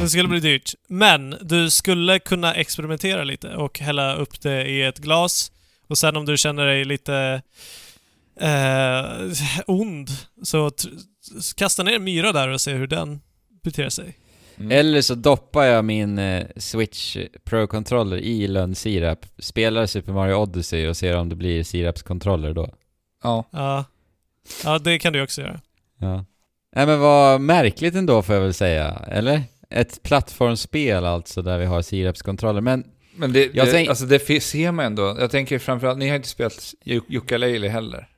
Det skulle bli dyrt. Men du skulle kunna experimentera lite och hälla upp det i ett glas. Och sen om du känner dig lite ond så... kasta ner myra där och se hur den beter sig. Mm. Eller så doppar jag min Switch Pro-controller i lönnsirap, spelar Super Mario Odyssey och ser om det blir sirapskontroller då. Ja, det kan du också göra. Ja. Nej, men vad märkligt ändå får jag väl säga, eller? Ett plattformsspel alltså där vi har sirapskontroller, men alltså det ser man ändå. Jag tänker framförallt, ni har inte spelat Yooka-Laylee heller.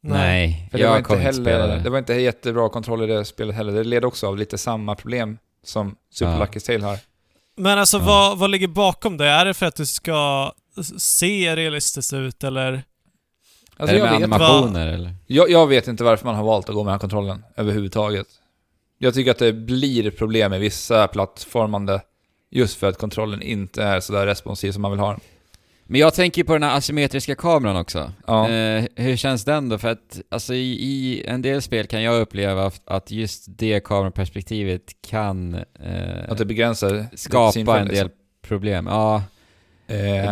Nej, för jag kommer inte spela det. Det var inte jättebra kontroll i det spelet heller. Det leder också av lite samma problem som Super Lucky's Tale har. Men alltså, vad ligger bakom det? Är det för att du ska se realistiskt ut, eller? Alltså, är det med animationer eller? Jag vet inte varför man har valt att gå med den kontrollen överhuvudtaget. Jag tycker att det blir problem med vissa plattformande just för att kontrollen inte är så där responsiv som man vill ha den. Men jag tänker på den här asymmetriska kameran också. Ja. Hur känns den då? För att alltså, i en del spel kan jag uppleva att just det kameraperspektivet kan att det begränsar skapa en del problem. Ja.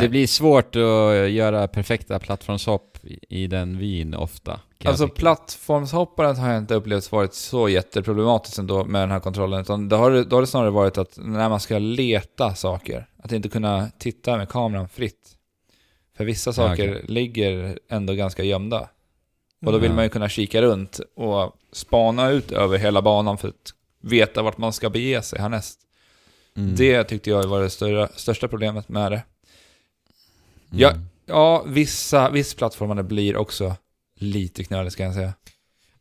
Det blir svårt att göra perfekta plattformshopp i den vyn ofta. Alltså plattformshopparen har jag inte upplevt varit så jätteproblematiskt ändå med den här kontrollen. Utan då har det snarare varit att när man ska leta saker, att inte kunna titta med kameran fritt. För vissa saker ligger ändå ganska gömda. Och då vill man ju kunna kika runt och spana ut över hela banan för att veta vart man ska bege sig härnäst. Det tyckte jag var det största problemet med det. Ja, viss plattformar blir också lite knöligt, ska jag säga.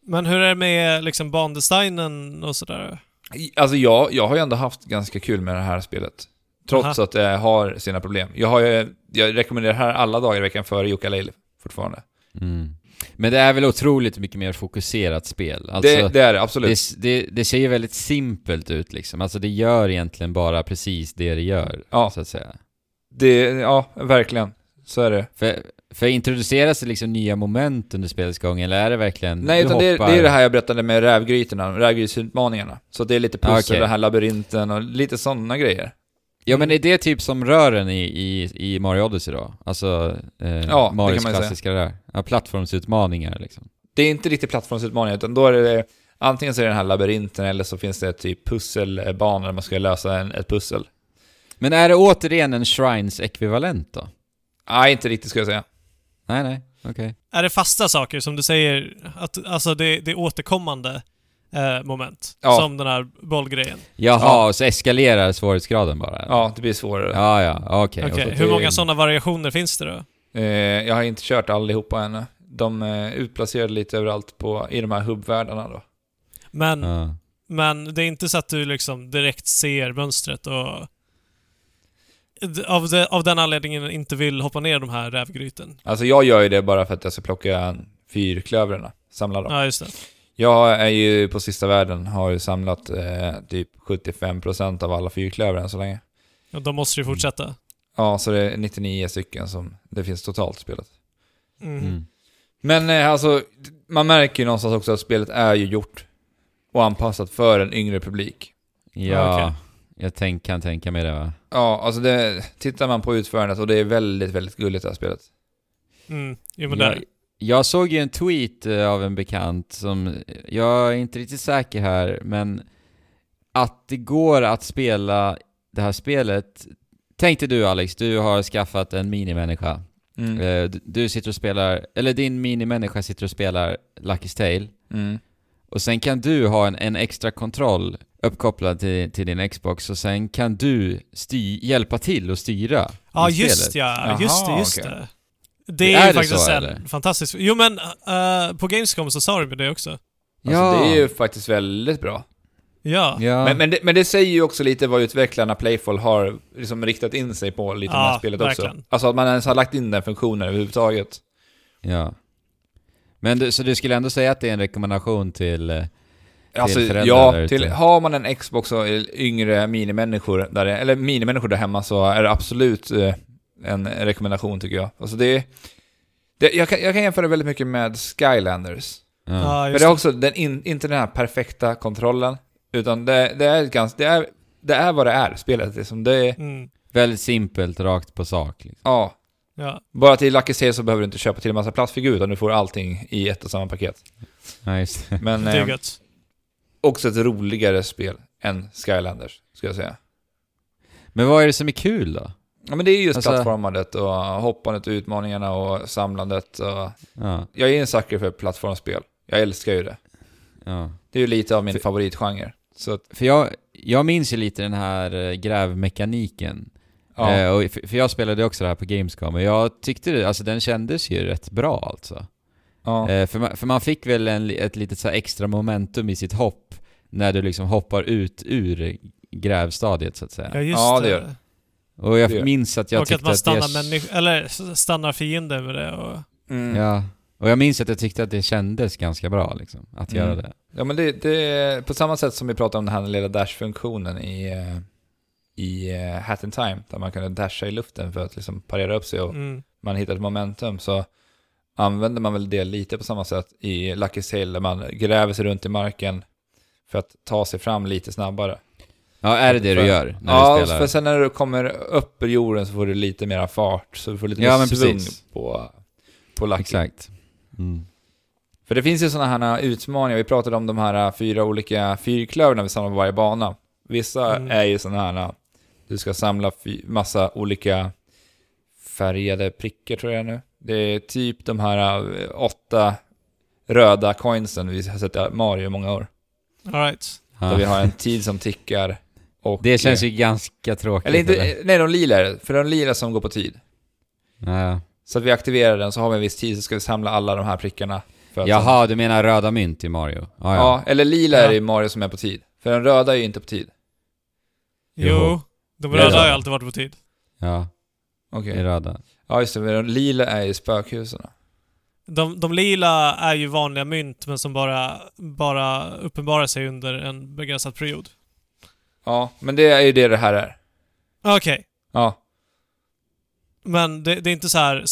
Men hur är det med liksom bandesignen och sådär? Alltså jag har ju ändå haft ganska kul med det här spelet. Trots att det har sina problem. Jag rekommenderar det här alla dagar i veckan före Yooka-Laylee fortfarande. Men det är väl otroligt mycket mer fokuserat spel. Alltså, det är det, absolut. Det ser ju väldigt simpelt ut liksom. Alltså det gör egentligen bara precis det gör, så att säga. Ja, verkligen. Så är det. För introduceras det liksom nya moment under spelets gång, eller är det verkligen... Nej, utan det är det här jag berättade med rävgrytsutmaningarna. Så det är lite pussel, den här labyrinten och lite sådana grejer. Ja, men är det typ som rören i Mario Odyssey då? Alltså Marios klassiska rör. Ja, plattformsutmaningar liksom. Det är inte riktigt plattformsutmaningar, utan då är det antingen så är det den här labyrinten eller så finns det typ pusselbanor där man ska lösa ett pussel. Men är det återigen en shrines-ekvivalent då? Nej, inte riktigt ska jag säga. Nej, okej. Okay. Är det fasta saker som du säger, att, alltså det är återkommande moment, som den här bollgrejen. Jaha, och så eskalerar svårighetsgraden bara. Ja, det blir svårare. Ja, okej. Hur många sådana variationer finns det då? Jag har inte kört allihopa ännu. De utplacerade lite överallt i de här hubbvärldarna då. Men det är inte så att du liksom direkt ser mönstret och av den anledningen inte vill hoppa ner de här rävgryten. Alltså jag gör ju det bara för att jag ska plocka fyrklöverna, samla dem. Ja, just det. Jag är ju på sista världen, har ju samlat typ 75% av alla fyrklöver än så länge. Ja, då måste du fortsätta. Ja, så det är 99 stycken som det finns totalt spelet. Men alltså, man märker ju någonstans också att spelet är ju gjort och anpassat för en yngre publik. Ja, okay. Jag kan tänka mig det, va? Ja, alltså tittar man på utförandet och det är väldigt, väldigt gulligt det här spelet. Jo, men där. Jag såg ju en tweet av en bekant som, jag är inte riktigt säker här, men att det går att spela det här spelet. Tänkte du, Alex, du har skaffat en minimänniska. Du sitter och spelar, eller din minimänniska sitter och spelar Lucky's Tale. Och sen kan du ha en extra kontroll uppkopplad till din Xbox, och sen kan du hjälpa till och styra. Ja, just ja, just okay. Det. Det är ju faktiskt en fantastisk... Jo, men på Gamescom så sa du det också. Alltså, det är ju faktiskt väldigt bra. Ja. Men det säger ju också lite vad utvecklarna Playful har liksom riktat in sig på lite med spelet verkligen. Också. Alltså att man ens har lagt in den funktionen överhuvudtaget. Ja. Men så du skulle ändå säga att det är en rekommendation till... Alltså, har man en Xbox och yngre minimänniskor eller minimänniskor där hemma, så är det absolut... en rekommendation, tycker jag. Alltså jag kan jämföra väldigt mycket med Skylanders. Men det är också inte den här perfekta kontrollen, utan det är vad det är, spelet liksom. Det är väldigt simpelt, rakt på sak liksom. Ja. Bara till Lucky's Tale så behöver du inte köpa till en massa plastfigurer, utan du får allting i ett och samma paket. Nice. Men också ett roligare spel än Skylanders, ska jag säga. Men vad är det som är kul då? Ja, men det är just plattformandet och hoppandet och utmaningarna och samlandet. Och jag är en sucker för plattformsspel. Jag älskar ju det. Ja. Det är ju lite av min favoritgenre. För jag minns ju lite den här grävmekaniken. Ja. Och för jag spelade också det här på Gamescom. Och jag tyckte alltså, den kändes ju rätt bra alltså. Ja. För man fick väl ett litet så här extra momentum i sitt hopp när du liksom hoppar ut ur grävstadiet, så att säga. Ja, det gör det. Och jag minns att jag tyckte att man stannar fiender med det och... Och jag minns att jag tyckte att det kändes ganska bra liksom, att göra det. Ja, men det är på samma sätt som vi pratade om den här lilla dash-funktionen i Hat in Time, där man kunde dasha i luften för att liksom parera upp sig och man hittade momentum, så använder man väl det lite på samma sätt i Lucky's Tale, där man gräver sig runt i marken för att ta sig fram lite snabbare. Ja, är det du gör när du spelar? Ja, för sen när du kommer upp ur jorden så får du lite mer fart, så du får lite mer sving på Lucky. Exakt. Mm. För det finns ju sådana här utmaningar. Vi pratade om de här 4 olika fyrklöverna vi samlar på varje bana. Vissa är ju sådana här, du ska samla massa olika färgade prickar, tror jag nu. Det är typ de här 8 röda coinsen vi har sett i Mario i många år. All right. Där vi har en tid som tickar. Och det känns ju ganska tråkigt. Eller inte, nej, de lilar. För de lilar som går på tid. Ja. Så att vi aktiverar den, så har vi en viss tid, så ska vi samla alla de här prickarna. Jaha, du menar röda mynt i Mario? Ah, ja, eller lila är i Mario som är på tid. För den röda är ju inte på tid. Jo, de röda har ju alltid varit på tid. Ja, okej. Röda. Ja, just det. Men de lila är ju spökhusen. De lila är ju vanliga mynt, men som bara uppenbarar sig under en begränsad period. Ja, men det är ju det här är. Okej. Okay. Ja. Men det är inte så här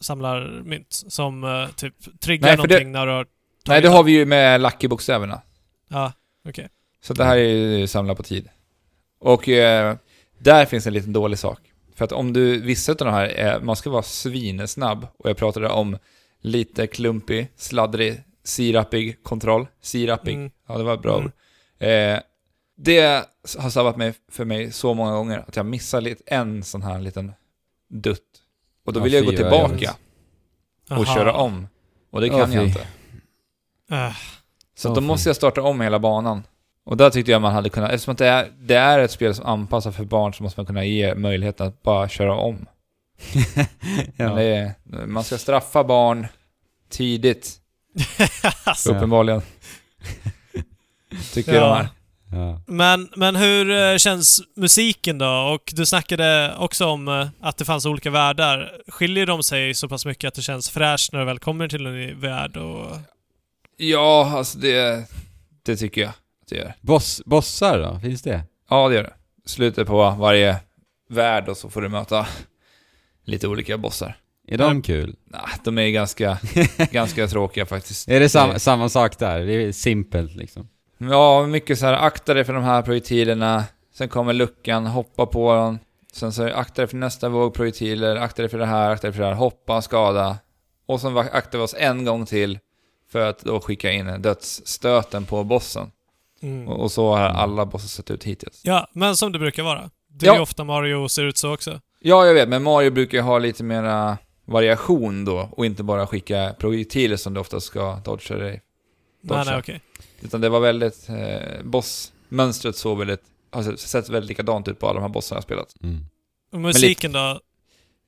samlar mynt som typ triggar någonting när du har tagit. Nej, det har vi ju med Lucky-bokstäverna. Ja, okej. Okay. Så det här är ju samla på tid. Och där finns en liten dålig sak. För att om du visste att de här man ska vara svinesnabb, och jag pratade om lite klumpig, sladdrig, sirapig kontroll. Sirapig, ja, det var bra ord. Det har sabbat mig för mig så många gånger att jag missar en sån här liten dutt. Och då vill jag gå tillbaka och köra om. Och det kan jag inte. Så då måste jag starta om hela banan. Och där tyckte jag man hade kunnat, eftersom att det är ett spel som anpassar för barn, så måste man kunna ge möjligheten att bara köra om. Man ska straffa barn tidigt. Uppenbarligen. Tycker de här. Ja. Men hur känns musiken då? Och du snackade också om att det fanns olika världar. Skiljer de sig så pass mycket att det känns fräscht när du väl kommer till en ny värld? Och... Ja, alltså det tycker jag att det gör. Bossar då? Finns det? Ja, det gör det. Slutet på varje värld, och så får du möta lite olika bossar. Är de kul? Nej, de är ganska tråkiga faktiskt. Är det samma sak där? Det är simpelt liksom. Ja, mycket så här, akta dig för de här projektilerna. Sen kommer luckan, hoppa på den. Sen så akta dig för nästa våg projektiler. Akta dig för det här, akta dig för det här. Hoppa, skada. Och sen akta oss en gång till för att då skicka in dödsstöten på bossen. Och så har alla bossar sett ut hittills. Ja, men som det brukar vara. Det är ofta Mario ser ut så också. Ja, jag vet. Men Mario brukar ha lite mera variation då. Och inte bara skicka projektiler som du ofta ska dodga dig. Nej, okej. Utan det var väldigt bossmönstret så väldigt, alltså, sett väldigt likadant ut på alla de här bossarna jag spelat. Och musiken då?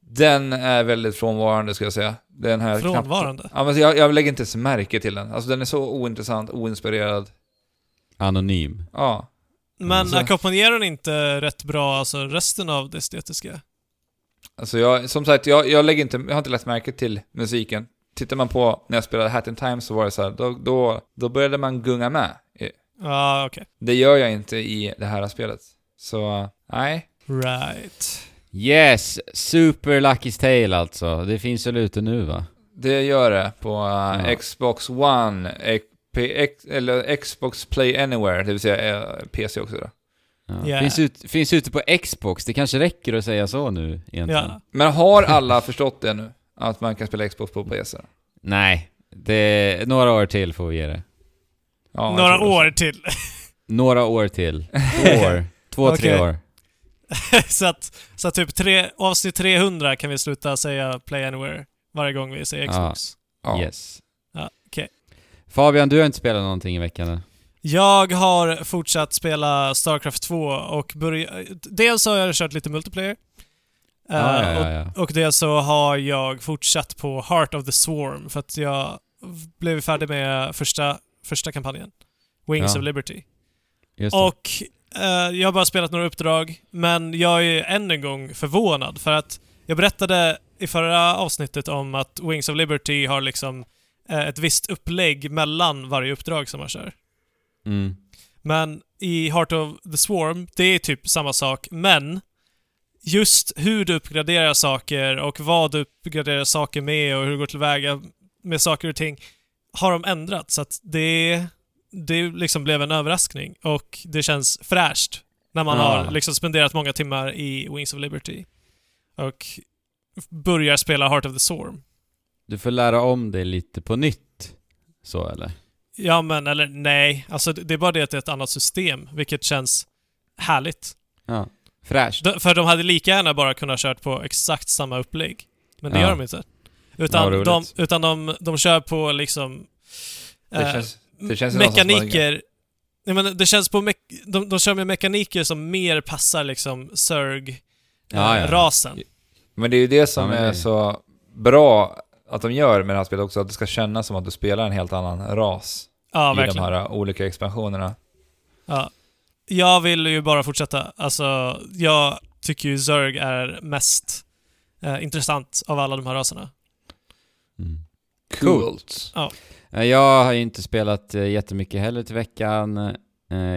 Den är väldigt frånvarande, ska jag säga. Den här frånvarande? Ja, men jag lägger inte så märke till den. Alltså den är så ointressant, oinspirerad. Anonym. Ja. Men alltså, ackompanjerar den inte rätt bra, alltså resten av det estetiska? Alltså som sagt, jag har inte lagt märke till musiken. Tittar man på när jag spelade Hat in Time, så var det så här, då började man gunga med. Okay. Det gör jag inte i det här spelet. Så, nej. Right. Yes, Super Lucky's Tale alltså. Det finns väl ute nu, va? Det gör det på Xbox One, eller Xbox Play Anywhere, det vill säga PC också då. Ja. Yeah. Finns ute på Xbox, det kanske räcker att säga så nu egentligen. Yeah. Men har alla förstått det nu? Att man kan spela Xbox på PC? Nej, det några år till får vi ge det. Ja, några år till. Några år till. 2-3 år. så att typ avsnitt 300 kan vi sluta säga Play Anywhere varje gång vi säger Xbox. Ja. Yes. Ja, okay. Fabian, du har inte spelat någonting i veckan nu? Jag har fortsatt spela Starcraft 2 och dels har jag kört lite multiplayer. Och det så har jag fortsatt på Heart of the Swarm, för att jag blev färdig med första kampanjen, Wings of Liberty. Och jag har bara spelat några uppdrag, men jag är än en gång förvånad, för att jag berättade i förra avsnittet om att Wings of Liberty har liksom ett visst upplägg mellan varje uppdrag som man kör. Mm. Men i Heart of the Swarm, det är typ samma sak, men just hur du uppgraderar saker och vad du uppgraderar saker med och hur du går tillväga med saker och ting har de ändrat, så att det liksom blev en överraskning och det känns fräscht när man har liksom spenderat många timmar i Wings of Liberty och börjar spela Heart of the Swarm. Du får lära om det lite på nytt, så eller? Ja, men eller nej. Alltså, det är bara det att det är ett annat system, vilket känns härligt. Ja, fräscht. För de hade lika gärna bara kunnat kört på exakt samma upplägg. Men det gör de inte. Utan de kör på liksom det känns mekaniker. Nej, men det känns på de kör med mekaniker som mer passar liksom Zerg-rasen. Men det är ju det som är så bra att de gör med det här spelet också, att det ska kännas som att du spelar en helt annan ras i verkligen. De här olika expansionerna. Ja. Jag vill ju bara fortsätta. Alltså, jag tycker ju Zerg är mest intressant av alla de här raserna. Mm. Coolt. Ja. Jag har ju inte spelat jättemycket heller till veckan.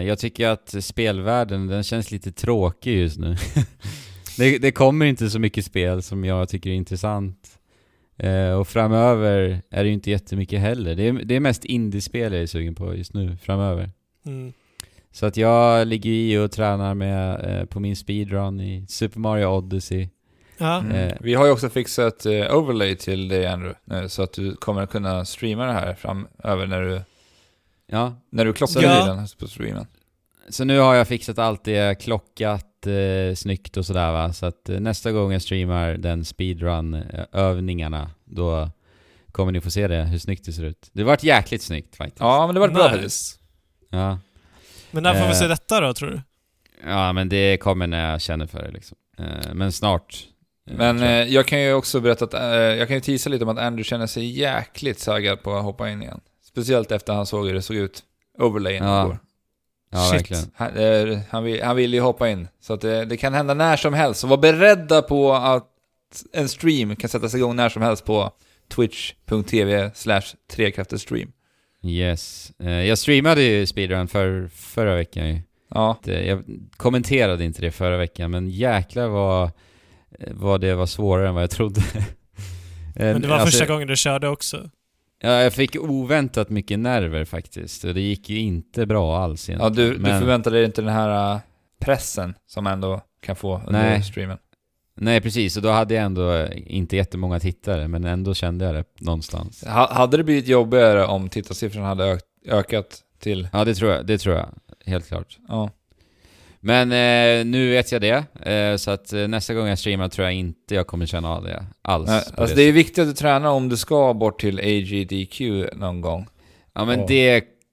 Jag tycker att spelvärlden, den känns lite tråkig just nu. Det kommer inte så mycket spel som jag tycker är intressant. Och framöver är det ju inte jättemycket heller. Det är mest indiespel jag är sugen på just nu, framöver. Mm. Så att jag ligger i och tränar med på min speedrun i Super Mario Odyssey. Vi har ju också fixat overlay till dig, Andrew, nu, så att du kommer att kunna streama det här framöver när du klockar i den här på streamen. Så nu har jag fixat allt det, klockat snyggt och sådär, va? Så att nästa gång jag streamar den speedrun-övningarna, då kommer ni få se det, hur snyggt det ser ut. Det har varit jäkligt snyggt faktiskt. Ja, men det har varit bra faktiskt. Ja. Men när får vi se detta då, tror du? Ja, men det kommer när jag känner för det liksom. Men snart. Men jag kan ju också berätta att jag kan ju tisa lite om att Andrew känner sig jäkligt saggad på att hoppa in igen. Speciellt efter han såg hur det såg ut overlayen igår. Ja, verkligen. Han vill ju hoppa in. Så att det kan hända när som helst. Så var beredda på att en stream kan sättas igång när som helst på twitch.tv/trekräfterstream. Yes. Jag streamade ju speedrun förra veckan ju. Ja. Jag kommenterade inte det förra veckan, men jäklar vad det var svårare än vad jag trodde. Men det var första gången du körde också. Ja, jag fick oväntat mycket nerver faktiskt. Och det gick ju inte bra alls egentligen. Ja, du förväntade dig inte den här pressen som ändå kan få under streamen. Nej, precis. Och då hade jag ändå inte jättemånga tittare, men ändå kände jag det någonstans. Hade det blivit jobbigare om tittarsiffran hade ökat till? Ja, det tror jag. Helt klart. Ja. Men nu vet jag det. Så att nästa gång jag streamar tror jag inte jag kommer känna av det alls. Nej, alltså det är viktigt att du tränar om du ska bort till AGDQ någon gång. Ja, men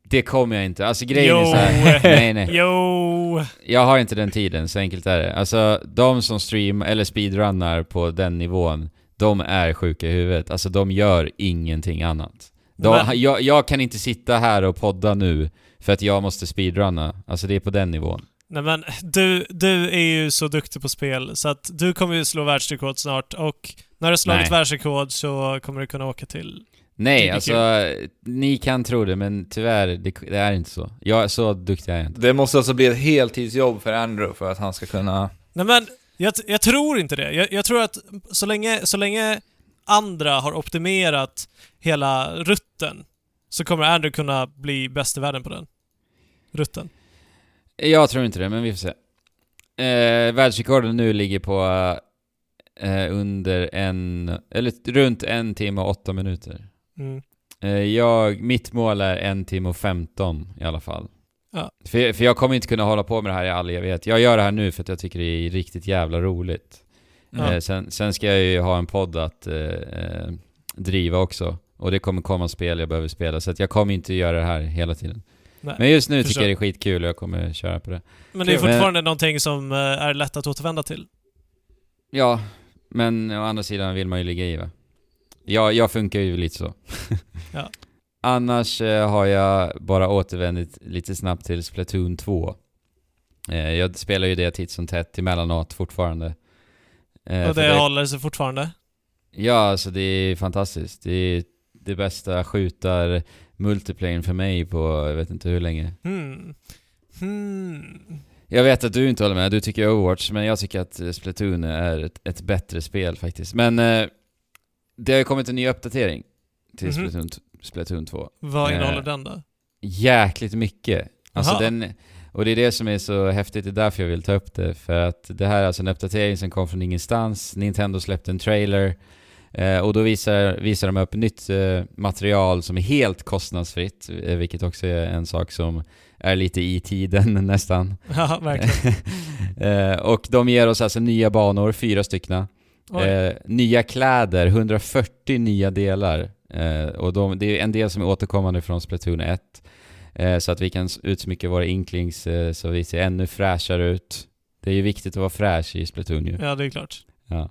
det kommer jag inte. Alltså grejen är så här. Nej. Jag har inte den tiden, så enkelt är det. Alltså de som stream eller speedrunnar på den nivån, de är sjuka i huvudet. Alltså de gör ingenting annat. Jag kan inte sitta här och podda nu för att jag måste speedrunna. Alltså det är på den nivån. Nej, men du är ju så duktig på spel så att du kommer ju slå världsrekord snart, och när du slagit världsrekord så kommer du kunna åka till... Nej, alltså ni kan tro det, men tyvärr det är inte så. Jag är så duktig jag är inte. Det måste alltså bli ett heltidsjobb för Andrew för att han ska kunna... Nej, men jag tror inte det. Jag tror att så länge andra har optimerat hela rutten så kommer Andrew kunna bli bäst i världen på den rutten. Jag tror inte det, men vi får se. Världsrekorden nu ligger på runt 1 timme och 8 minuter. Mm. Mitt mål är 1 timme och 15 i alla fall. Ja. För jag kommer inte kunna hålla på med det här i all evighet. Jag gör det här nu för att jag tycker det är riktigt jävla roligt. Ja. Sen ska jag ju ha en podd att driva också. Och det kommer komma spel jag behöver spela. Så att jag kommer inte göra det här hela tiden. Nej, men just nu tycker jag det är skitkul och jag kommer köra på det. Men det är fortfarande någonting som är lätt att återvända till. Ja, men å andra sidan vill man ju ligga i, va? Jag funkar ju lite så. Ja. Annars har jag bara återvändit lite snabbt till Splatoon 2. Jag spelar ju det titt som tätt emellanåt fortfarande. Och det håller sig fortfarande? Ja, alltså det är fantastiskt. Det är det bästa skjutar multiplayer för mig på jag vet inte hur länge. Jag vet att du inte håller med. Du tycker Overwatch, men jag tycker att Splatoon är ett bättre spel faktiskt. Men det har ju kommit en ny uppdatering till Splatoon 2. Vad innehåller den då? Jäkligt mycket. Alltså den, och det är det som är så häftigt. Det är därför jag vill ta upp det. För att det här är alltså en uppdatering som kom från ingenstans. Nintendo släppte en trailer. Och då visar de upp nytt material som är helt kostnadsfritt, vilket också är en sak som är lite i tiden nästan. Ja, verkligen. Och de ger oss alltså nya banor, 4 styckna. Nya kläder, 140 nya delar. Och det är en del som är återkommande från Splatoon 1. Så att vi kan utsmycka våra inklings så vi ser ännu fräschare ut. Det är ju viktigt att vara fräsch i Splatoon ju. Ja, det är klart. Ja.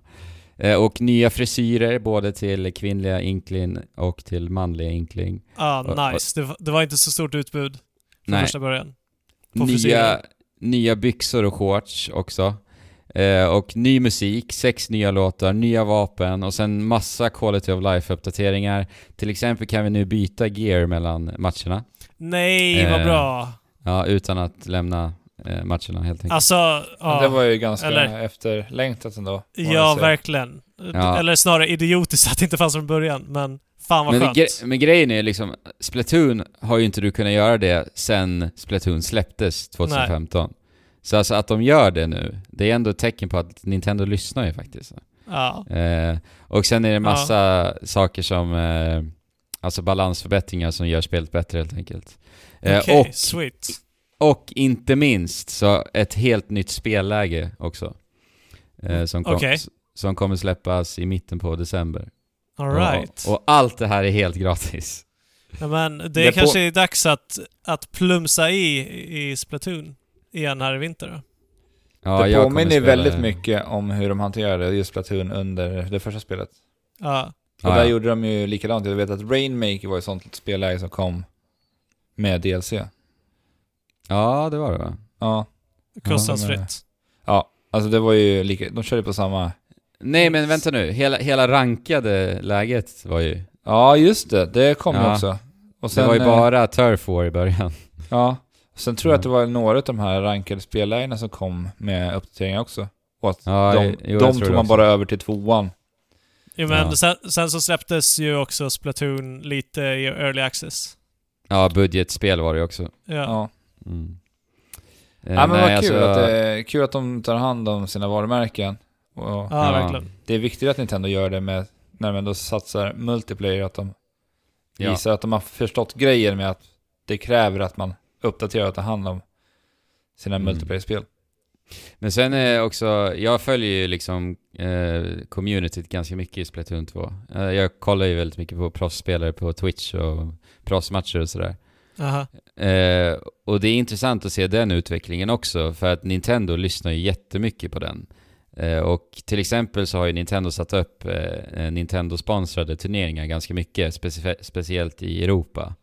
Och nya frisyrer både till kvinnliga inkling och till manliga inkling. Ah, nice. Det var inte så stort utbud från första början. Nya byxor och shorts också. Och ny musik, 6 nya låtar, nya vapen och sen massa quality of life-uppdateringar. Till exempel kan vi nu byta gear mellan matcherna. Nej, vad bra. Ja, utan att lämna matcherna helt enkelt. Alltså, ja, det var ju ganska efterlängtat ändå. Ja, verkligen. Ja. Eller snarare idiotiskt att det inte fanns från början. Men fan vad skönt. Men grejen är liksom, Splatoon har ju inte du kunnat göra det sen Splatoon släpptes 2015. Nej. Så alltså att de gör det nu, det är ändå ett tecken på att Nintendo lyssnar ju faktiskt. Ja. Och sen är det massa saker som alltså balansförbättringar som gör spelet bättre helt enkelt. Okej, sweet. Och inte minst så ett helt nytt spelläge också. Som kommer släppas i mitten på december. All right. Och allt det här är helt gratis. Ja, men det är kanske är dags att plumsa i Splatoon igen här i vinter då. Ja, det påminner väldigt mycket om hur de hanterade just Splatoon under det första spelet. Ja. Och där gjorde de ju likadant. Jag vet att Rainmaker var ett sånt spelläge som kom med DLC. Ja, det var det va? Ja. Kostnadsfritt. Ja, alltså det var ju lika... De körde på samma... Nej, men vänta nu. Hela rankade läget var ju... Ja, just det. Det kom ju också. Och sen, det var ju bara Turf War i början. Ja. Sen tror jag att det var några av de här rankade spellägena som kom med uppdateringar också. Och att de tog man bara över till 2:an. Jo, men sen så släpptes ju också Splatoon lite i Early Access. Ja, budgetspel var det också. Ja. Mm. Ja, men vad kul att kul att de tar hand om sina varumärken. Ja, verkligen. Det är viktigt att Nintendo gör det med när man då satsar multiplayer, att de visar att de har förstått grejer med att det kräver att man uppdaterar och tar hand om sina multiplayer-spel. Men sen är också, jag följer ju liksom communityt ganska mycket i Splatoon 2. Jag kollar ju väldigt mycket på proffsspelare på Twitch och proffsmatcher och sådär. Och det är intressant att se den utvecklingen också, för att Nintendo lyssnar ju jättemycket på den. Och till exempel så har ju Nintendo satt upp Nintendo-sponsrade turneringar ganska mycket, speciellt i Europa.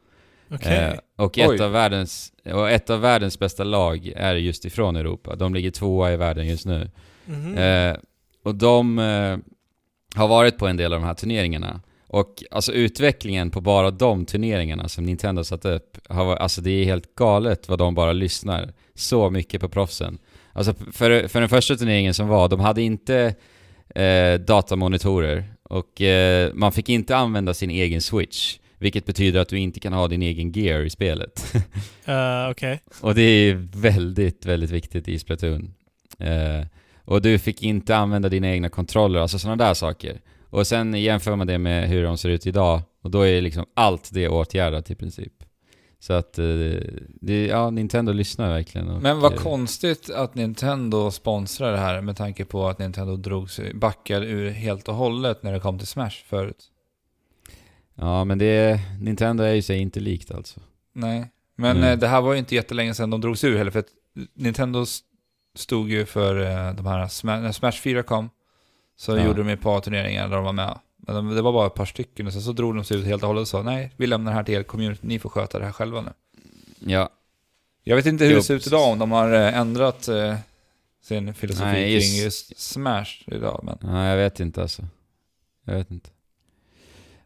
Okay. Och ett av världens bästa lag är just ifrån Europa. De ligger 2:a i världen just nu. Och de har varit på en del av de här turneringarna. Och alltså utvecklingen på bara de turneringarna som Nintendo satt upp, alltså det är helt galet vad de bara lyssnar så mycket på proffsen. Alltså för den första turneringen som var, de hade inte datamonitorer och man fick inte använda sin egen Switch, vilket betyder att du inte kan ha din egen gear i spelet. Okej. Och det är väldigt, väldigt viktigt i Splatoon. Och du fick inte använda dina egna kontroller, alltså sådana där saker. Och sen jämför man det med hur de ser ut idag, och då är liksom allt det åtgärdat i princip. Så att Nintendo lyssnar verkligen. Och men vad konstigt att Nintendo sponsrar det här, med tanke på att Nintendo backade ur helt och hållet när det kom till Smash förut. Ja, men Nintendo är ju sig inte likt alltså. Nej, men det här var ju inte jättelänge sedan de drogs ur heller, för att Nintendo stod ju för de här, när Smash 4 kom så gjorde de ett par turneringar där de var med. Men det var bara ett par stycken, och sen så drog de sig ut helt och hållet och sa nej, vi lämnar det här till er community, ni får sköta det här själva nu. Ja. Jag vet inte hur det ser ut idag, om de har ändrat sin filosofi kring just Smash idag. Men... Nej, jag vet inte alltså. Jag vet inte.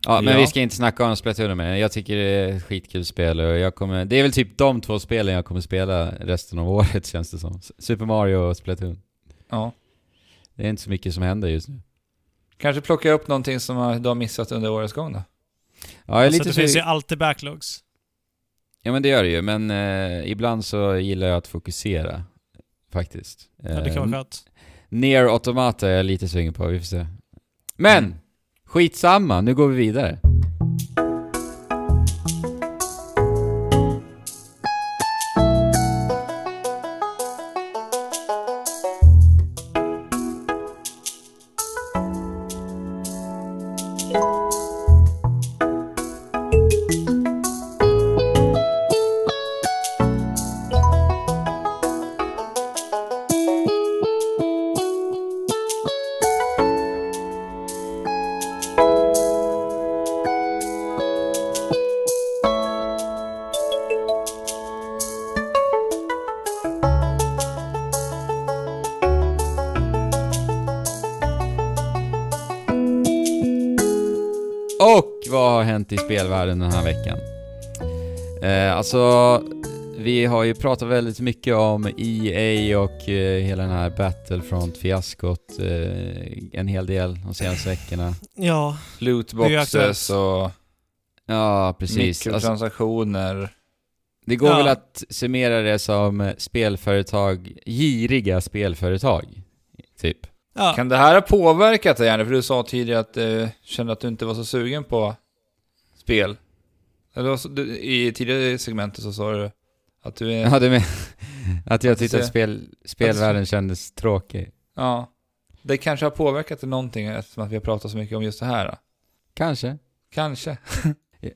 Ja, men vi ska inte snacka om Splatoon mer. Jag tycker det är ett skitkul spel och jag kommer, det är väl typ de två spelen jag kommer spela resten av året, känns det som. Super Mario och Splatoon. Ja. Det är inte så mycket som händer just nu. Kanske plocka upp någonting som de har missat under årets gång då. Ja, alltså, det finns ju alltid backlogs. Ja, men det gör det ju. Men ibland så gillar jag att fokusera faktiskt. Ja, det kan vara skönt. Nier Automata är jag lite sugen på, vi får se. Men skitsamma, nu går vi vidare. I spelvärlden den här veckan. Alltså vi har ju pratat väldigt mycket om EA och hela den här Battlefront-fiaskot en hel del de senaste veckorna. Ja. Lootboxes och ja, precis. Mikrotransaktioner. Alltså, det går väl att summera det som spelföretag, giriga spelföretag typ. Ja. Kan det här ha påverkat dig? För du sa tidigare att du kände att du inte var så sugen på spel. I tidigare segmentet så sa du att du är... Ja, du menar att jag tyckte att spelvärlden kändes tråkig. Ja. Det kanske har påverkat någonting eftersom att vi har pratat så mycket om just det här. Då. Kanske.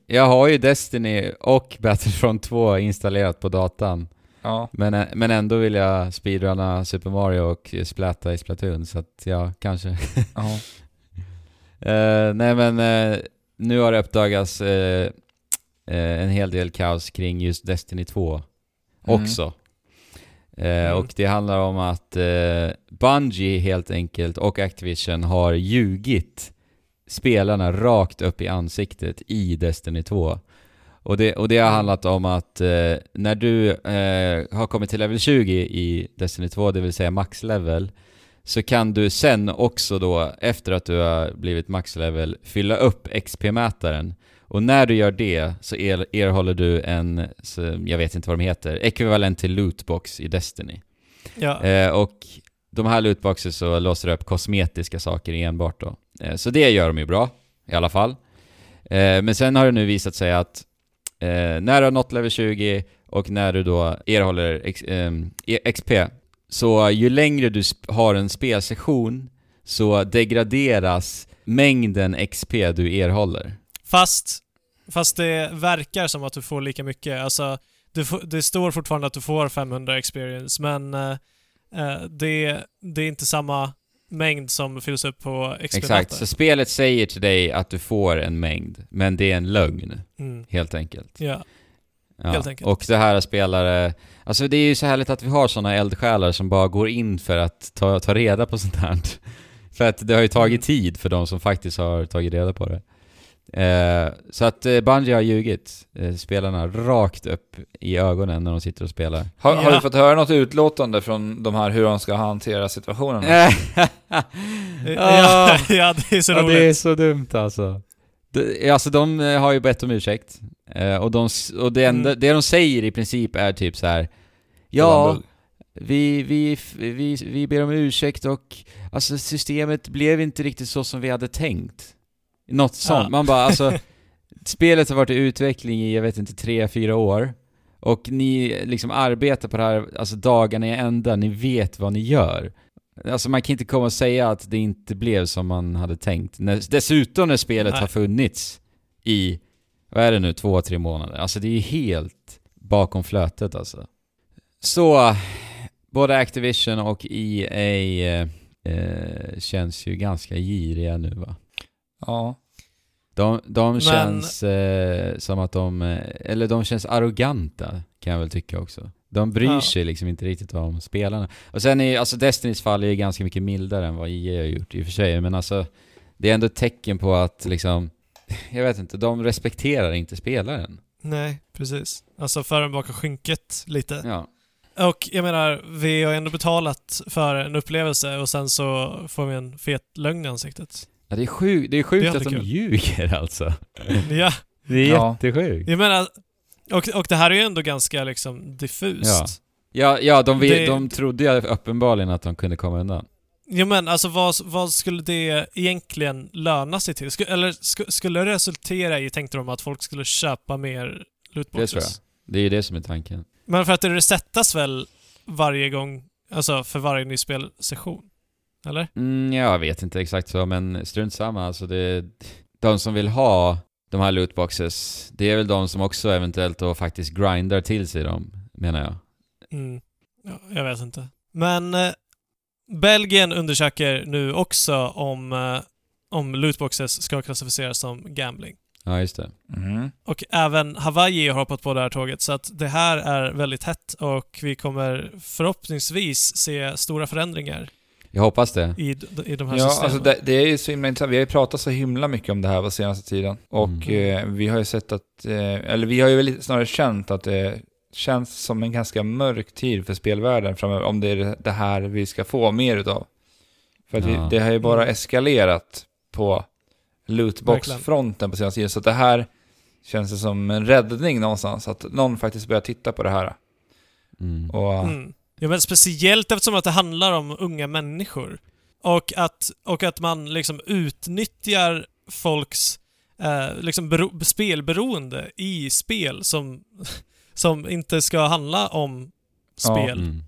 Jag har ju Destiny och Battlefront 2 installerat på datan. Ja. Men ändå vill jag speedrunna Super Mario och splatta i Splatoon, så att ja, kanske. Ja. Nej, men... nu har det uppdagats en hel del kaos kring just Destiny 2 också. Och det handlar om att Bungie helt enkelt och Activision har ljugit spelarna rakt upp i ansiktet i Destiny 2. Och det har handlat om att när du har kommit till level 20 i Destiny 2, det vill säga max level, så kan du sen också då, efter att du har blivit maxlevel, fylla upp XP-mätaren. Och när du gör det så erhåller du en, jag vet inte vad de heter, ekvivalent till lootbox i Destiny. Ja. Och de här lootboxen så låser upp kosmetiska saker enbart då. Så det gör de ju bra, i alla fall. Men sen har det nu visat sig att när du har nått level 20 och när du då erhåller XP, så ju längre du har en spelsession så degraderas mängden XP du erhåller. Fast det verkar som att du får lika mycket. Alltså, det står fortfarande att du får 500 experience, men det är inte samma mängd som fylls upp på XP. Exakt, så spelet säger till dig att du får en mängd, men det är en lögn, helt enkelt. Ja. Ja, och det här spelare, alltså det är ju så härligt att vi har såna eldsjälar som bara går in för att ta reda på sånt här. För att det har ju tagit tid för de som faktiskt har tagit reda på det. Så att Bungie har ljugit spelarna rakt upp i ögonen när de sitter och spelar. Har du fått höra något utlåtande från de här hur de ska hantera situationen? Ja, det är så roligt. Det är så dumt alltså. Alltså de har ju bett om ursäkt. Det de säger i princip är typ så här: ja, vi ber om ursäkt och alltså systemet blev inte riktigt så som vi hade tänkt. Något sånt. Man bara alltså spelet har varit i utveckling i jag vet inte 3-4 år och ni liksom arbetar på det här alltså dagarna i ända, ni vet vad ni gör. Alltså man kan inte komma och säga att det inte blev som man hade tänkt. Dessutom när spelet har funnits i, vad är det nu, 2-3 månader. Alltså det är helt bakom flötet alltså. Så både Activision och EA känns ju ganska giriga nu, va? Ja. De känns som att de känns arroganta, kan jag väl tycka också. De bryr sig liksom inte riktigt om spelarna. Och sen är alltså Destinys fall är ju ganska mycket mildare än vad EA har gjort i och för sig. Men alltså det är ändå ett tecken på att liksom, jag vet inte, de respekterar inte spelaren. Nej, precis. Alltså förrän bakom skynket lite. Ja. Och jag menar, vi har ändå betalat för en upplevelse och sen så får vi en fet lögn i ansiktet. Ja, det är sjukt att de ljuger alltså. Ja. Det är jättesjukt. Jag menar, och det här är ju ändå ganska liksom diffust. Ja, de trodde ju uppenbarligen att de kunde komma undan. Ja, men alltså vad skulle det egentligen löna sig till? Skulle det resultera i, tänkte de, att folk skulle köpa mer lootboxes? Det tror jag. Det är ju det som är tanken. Men för att det resettas väl varje gång, alltså för varje ny spelsession? Eller? Jag vet inte exakt så, men strunt samma. Alltså de som vill ha de här lootboxes, det är väl de som också eventuellt då faktiskt grindar till sig dem, menar jag. Ja, jag vet inte. Men Belgien undersöker nu också om lootboxes ska klassificeras som gambling. Ja, just det. Mm. Och även Hawaii har hoppat på det här tåget, så att det här är väldigt hett och vi kommer förhoppningsvis se stora förändringar. Jag hoppas det. I de här systemen. Alltså det är ju så himla intressant. Vi har ju pratat så himla mycket om det här på senaste tiden. Och vi har ju sett att, eller vi har ju snarare känt att det känns som en ganska mörk tid för spelvärlden framöver, om det är det här vi ska få mer utav. För att det har ju bara eskalerat på lootbox-fronten på senaste tiden. Så att det här känns som en räddning någonstans. Att någon faktiskt börjar titta på det här. Ja, men speciellt eftersom att det handlar om unga människor. Och att man liksom utnyttjar folks liksom spelberoende i spel som inte ska handla om spel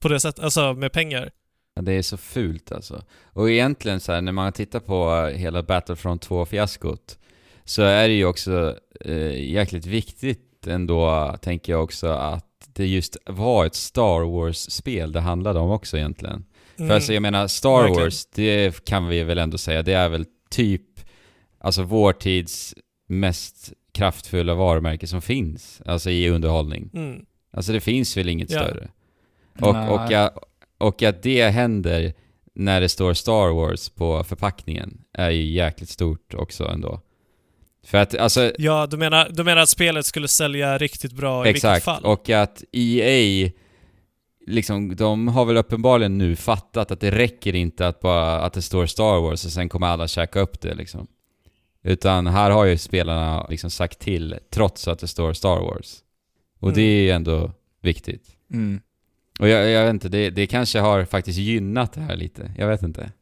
på det sättet, alltså med pengar. Ja, det är så fult alltså. Och egentligen så här, när man tittar på hela Battlefront 2-fiaskot så är det ju också jäkligt viktigt ändå, tänker jag också, att det just var ett Star Wars-spel det handlade om också egentligen. För alltså, jag menar, Star Wars, det kan vi väl ändå säga, det är väl typ alltså vår tids mest kraftfulla varumärke som finns, alltså i underhållning. Alltså det finns väl inget större. Och att det händer när det står Star Wars på förpackningen är ju jäkligt stort också ändå. För att, alltså, ja, du menar att spelet skulle sälja riktigt bra i vilket fall. Och att EA liksom, de har väl uppenbarligen nu fattat att det räcker inte att det står Star Wars och sen kommer alla käka upp det liksom. Utan här har ju spelarna liksom sagt till trots att det står Star Wars. Och det är ju ändå viktigt. Och jag vet inte, det kanske har faktiskt gynnat det här lite. Jag vet inte.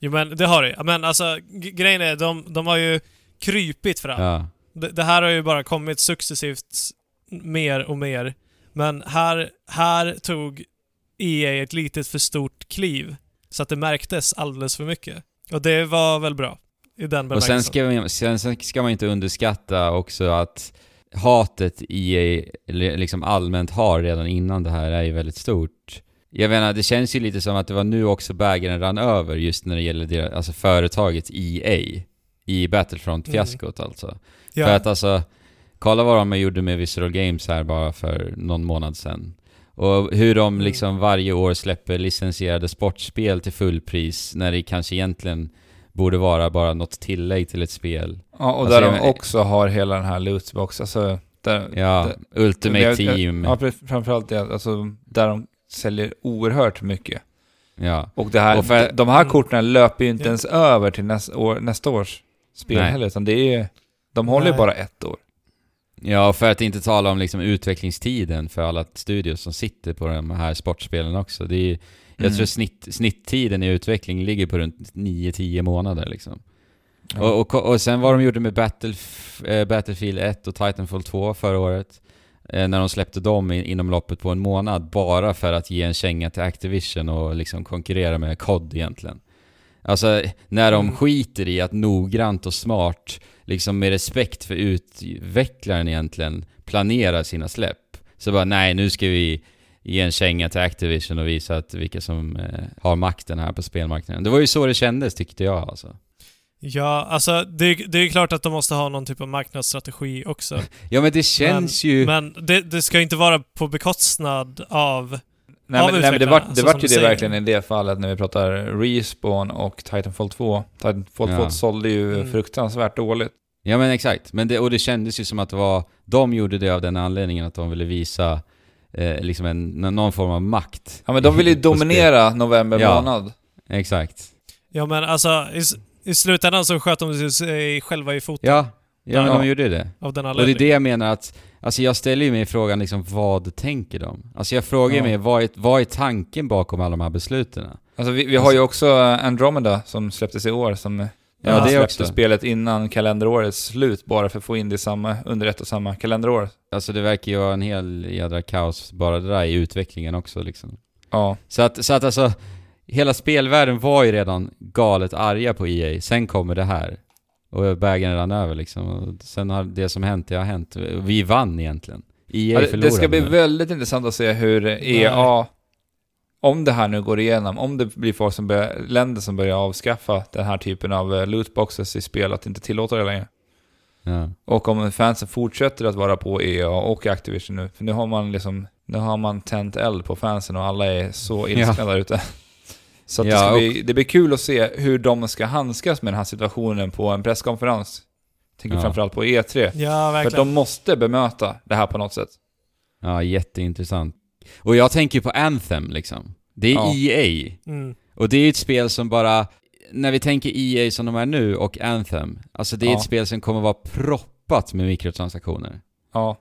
Jo, men det har det. Men alltså grejen är, de har ju krypigt fram. Ja. Det här har ju bara kommit successivt mer och mer. Men här tog EA ett litet för stort kliv så att det märktes alldeles för mycket. Och det var väl bra i den bemärkelsen. Och sen ska man inte underskatta också att hatet EA liksom allmänt har redan innan det här är ju väldigt stort. Jag menar, det känns ju lite som att det var nu också bägaren rann över just när det gäller deras, alltså företaget EA. I Battlefront-fiaskot alltså. Ja. För att alltså, kolla vad de gjorde med Visceral Games här bara för någon månad sedan. Och hur de liksom varje år släpper licensierade sportspel till fullpris när det kanske egentligen borde vara bara något tillägg till ett spel. Ja, och alltså, där de också har hela den här lootbox. Alltså, Ultimate Team. Ja, framförallt det. Alltså, där de säljer oerhört mycket. Ja. Och det här, och de här korten löper ju inte ens över till nästa års spel heller, utan det är, de håller ju bara ett år. Ja, för att inte tala om liksom utvecklingstiden för alla studios som sitter på de här sportspelen också. Det är, jag tror snitttiden i utveckling ligger på runt 9-10 månader liksom. Ja. Och sen vad de gjorde med Battlefield 1 och Titanfall 2 förra året, när de släppte dem inom loppet på en månad bara för att ge en känga till Activision och liksom konkurrera med COD egentligen. Alltså när de skiter i att noggrant och smart liksom med respekt för utvecklaren egentligen planerar sina släpp, så bara nej, nu ska vi ge en känga till Activision och visa att vilka som har makten här på spelmarknaden. Det var ju så det kändes, tyckte jag alltså. Ja, alltså det är ju klart att de måste ha någon typ av marknadsstrategi också. Ja, men det känns ju... Men det ska inte vara på bekostnad av Nej, men det var ju det verkligen i det fallet när vi pratar Respawn och Titanfall 2. Titanfall 2 sålde ju fruktansvärt dåligt. Ja, men exakt. Men det kändes ju som att det var, de gjorde det av den anledningen att de ville visa liksom någon form av makt. Ja, men de ville ju dominera november månad. Exakt. Ja, men alltså i slutändan så sköt de sig själva i foten. Ja, men de gjorde det. Av den anledningen. Och det är det jag menar att, alltså jag ställer ju mig frågan liksom, vad tänker de? Alltså jag frågar mig, vad är tanken bakom alla de här besluten? Alltså vi har ju också Andromeda som släpptes i år, som släppte spelet innan kalenderårets slut bara för att få in det samma, under ett och samma kalenderår. Alltså det verkar ju vara en hel jädra kaos bara det där i utvecklingen också liksom. Ja. Så att alltså hela spelvärlden var ju redan galet arga på EA. Sen kommer det här. Och bägen rann över liksom. Och sen har det som hänt, det har hänt. Vi vann egentligen. EA förlorade. Det ska bli väldigt intressant att se hur EA, om det här nu går igenom, om det blir folk som länder som börjar avskaffa den här typen av lootboxes i spel, att inte tillåta det längre. Ja. Och om fansen fortsätter att vara på EA och Activision nu. För nu har man tänt eld på fansen och alla är så ilskna där ute. Så det blir kul att se hur de ska handskas med den här situationen på en presskonferens. Tänker framförallt på E3. Ja, verkligen. För de måste bemöta det här på något sätt. Ja, jätteintressant. Och jag tänker på Anthem liksom. Det är EA. Mm. Och det är ett spel som bara, när vi tänker EA som de är nu och Anthem, alltså det är ett spel som kommer vara proppat med mikrotransaktioner. Ja.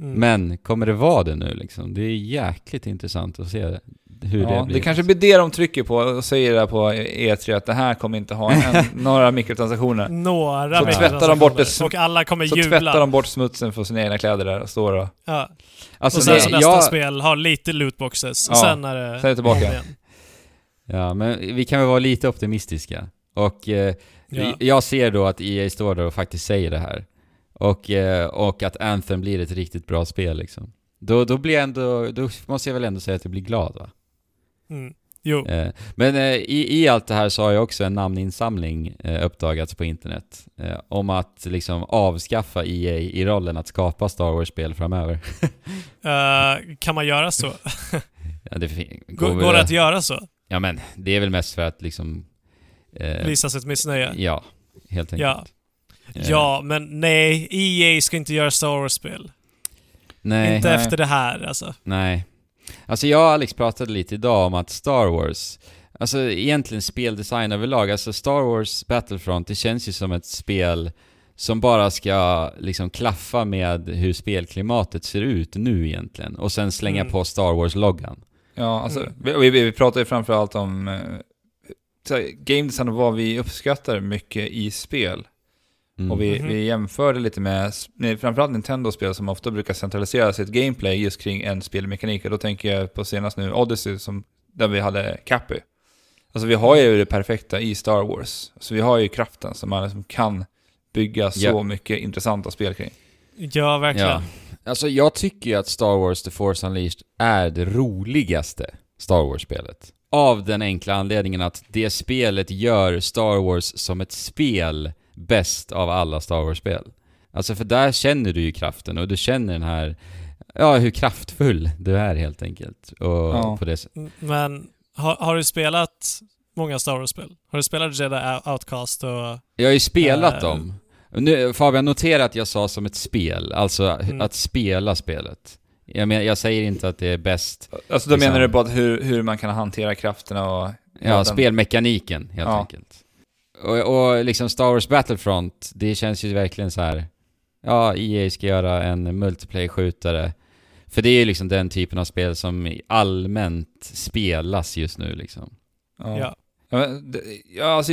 Mm. Men kommer det vara det nu liksom? Det är jäkligt intressant att se det. Det blir. Det kanske blir det de trycker på och säger där på E3 att det här kommer inte ha några mikrotransaktioner. Så tvättar de bort och alla kommer jubla. Så tvättar de bort smutsen för sina egna kläder där och står och... Ja. Alltså, och sen så nästa spel har lite lootboxes och sen är det tillbaka. Ja, men vi kan väl vara lite optimistiska. Och jag ser då att EA står där och faktiskt säger det här. Och att Anthem blir ett riktigt bra spel liksom. Då blir jag ändå, då måste jag väl ändå säga att jag blir glad va? Mm. Jo. Men i allt det här så har jag också en namninsamling uppdagats på internet om att liksom avskaffa EA i rollen att skapa Star Wars-spel framöver. Kan man göra så? Går det att göra så? Ja, men det är väl mest för att liksom... visa sitt missnöje? Ja, helt enkelt. Ja, men nej, EA ska inte göra Star Wars-spel. Nej. Inte efter det här, alltså. Nej. Alltså jag och Alex pratade lite idag om att Star Wars, alltså egentligen speldesign överlag, alltså Star Wars Battlefront, det känns ju som ett spel som bara ska liksom klaffa med hur spelklimatet ser ut nu egentligen, och sen slänga på Star Wars-loggan. Ja, alltså vi pratar ju framförallt om game design och vad vi uppskattar mycket i spel. Och vi jämförde lite med framförallt Nintendo-spel som ofta brukar centralisera sitt gameplay just kring en spelmekanik. Och då tänker jag på senast nu Odyssey där vi hade Cappy. Alltså vi har ju det perfekta i Star Wars. Så vi har ju kraften som man liksom kan bygga så mycket intressanta spel kring. Ja, verkligen. Ja. Alltså jag tycker ju att Star Wars The Force Unleashed är det roligaste Star Wars-spelet. Av den enkla anledningen att det spelet gör Star Wars som ett spel bäst av alla Star Wars-spel. Alltså för där känner du ju kraften och du känner den här, hur kraftfull du är helt enkelt. Och på det Men har du spelat många Star Wars-spel? Har du spelat Jedi Outcast? Och jag har ju spelat dem. Nu, Fabian, notera att jag sa som ett spel. Alltså att spela spelet. Jag säger inte att det är bäst. Alltså då menar du bara hur man kan hantera krafterna och... spelmekaniken helt enkelt. Och liksom Star Wars Battlefront, det känns ju verkligen så här. Ja, EA ska göra en multiplayer-skjutare. För det är ju liksom den typen av spel som allmänt spelas just nu liksom. Ja, alltså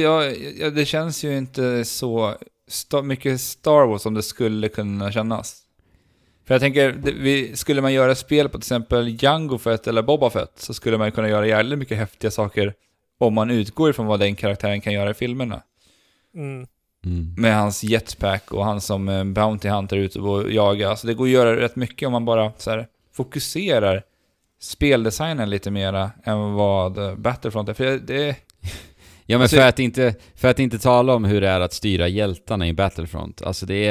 det känns ju inte så mycket Star Wars som det skulle kunna kännas. För jag tänker, skulle man göra spel på till exempel Jango Fett eller Boba Fett, så skulle man kunna göra jävligt mycket häftiga saker om man utgår ifrån vad den karaktären kan göra i filmerna. Med hans jetpack och han som bounty hunter ut och jagar. Så det går att göra rätt mycket om man bara så här fokuserar speldesignen lite mera än vad Battlefront är. För det... Ja, men alltså... för att inte tala om hur det är att styra hjältarna i Battlefront. Alltså det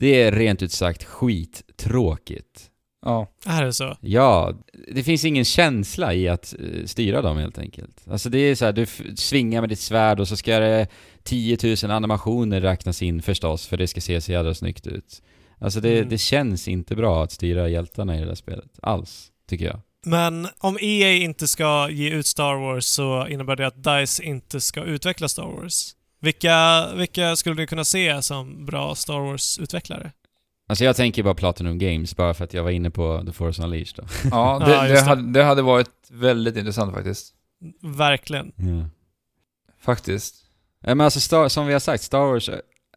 är rent ut sagt skittråkigt. Ja. Är det så? Ja, det finns ingen känsla i att styra dem helt enkelt. Alltså det är så här, du svingar med ditt svärd och så ska det 10 000 animationer räknas in förstås, för det ska se så jävla snyggt ut. Alltså det känns inte bra att styra hjältarna i det där spelet alls, tycker jag. Men om EA inte ska ge ut Star Wars så innebär det att DICE inte ska utveckla Star Wars. Vilka skulle du kunna se som bra Star Wars-utvecklare? Alltså jag tänker bara Platinum Games, bara för att jag var inne på The Force Unleashed då. Ja, det hade varit väldigt intressant faktiskt. Verkligen. Ja. Faktiskt. Men alltså som vi har sagt, Star Wars,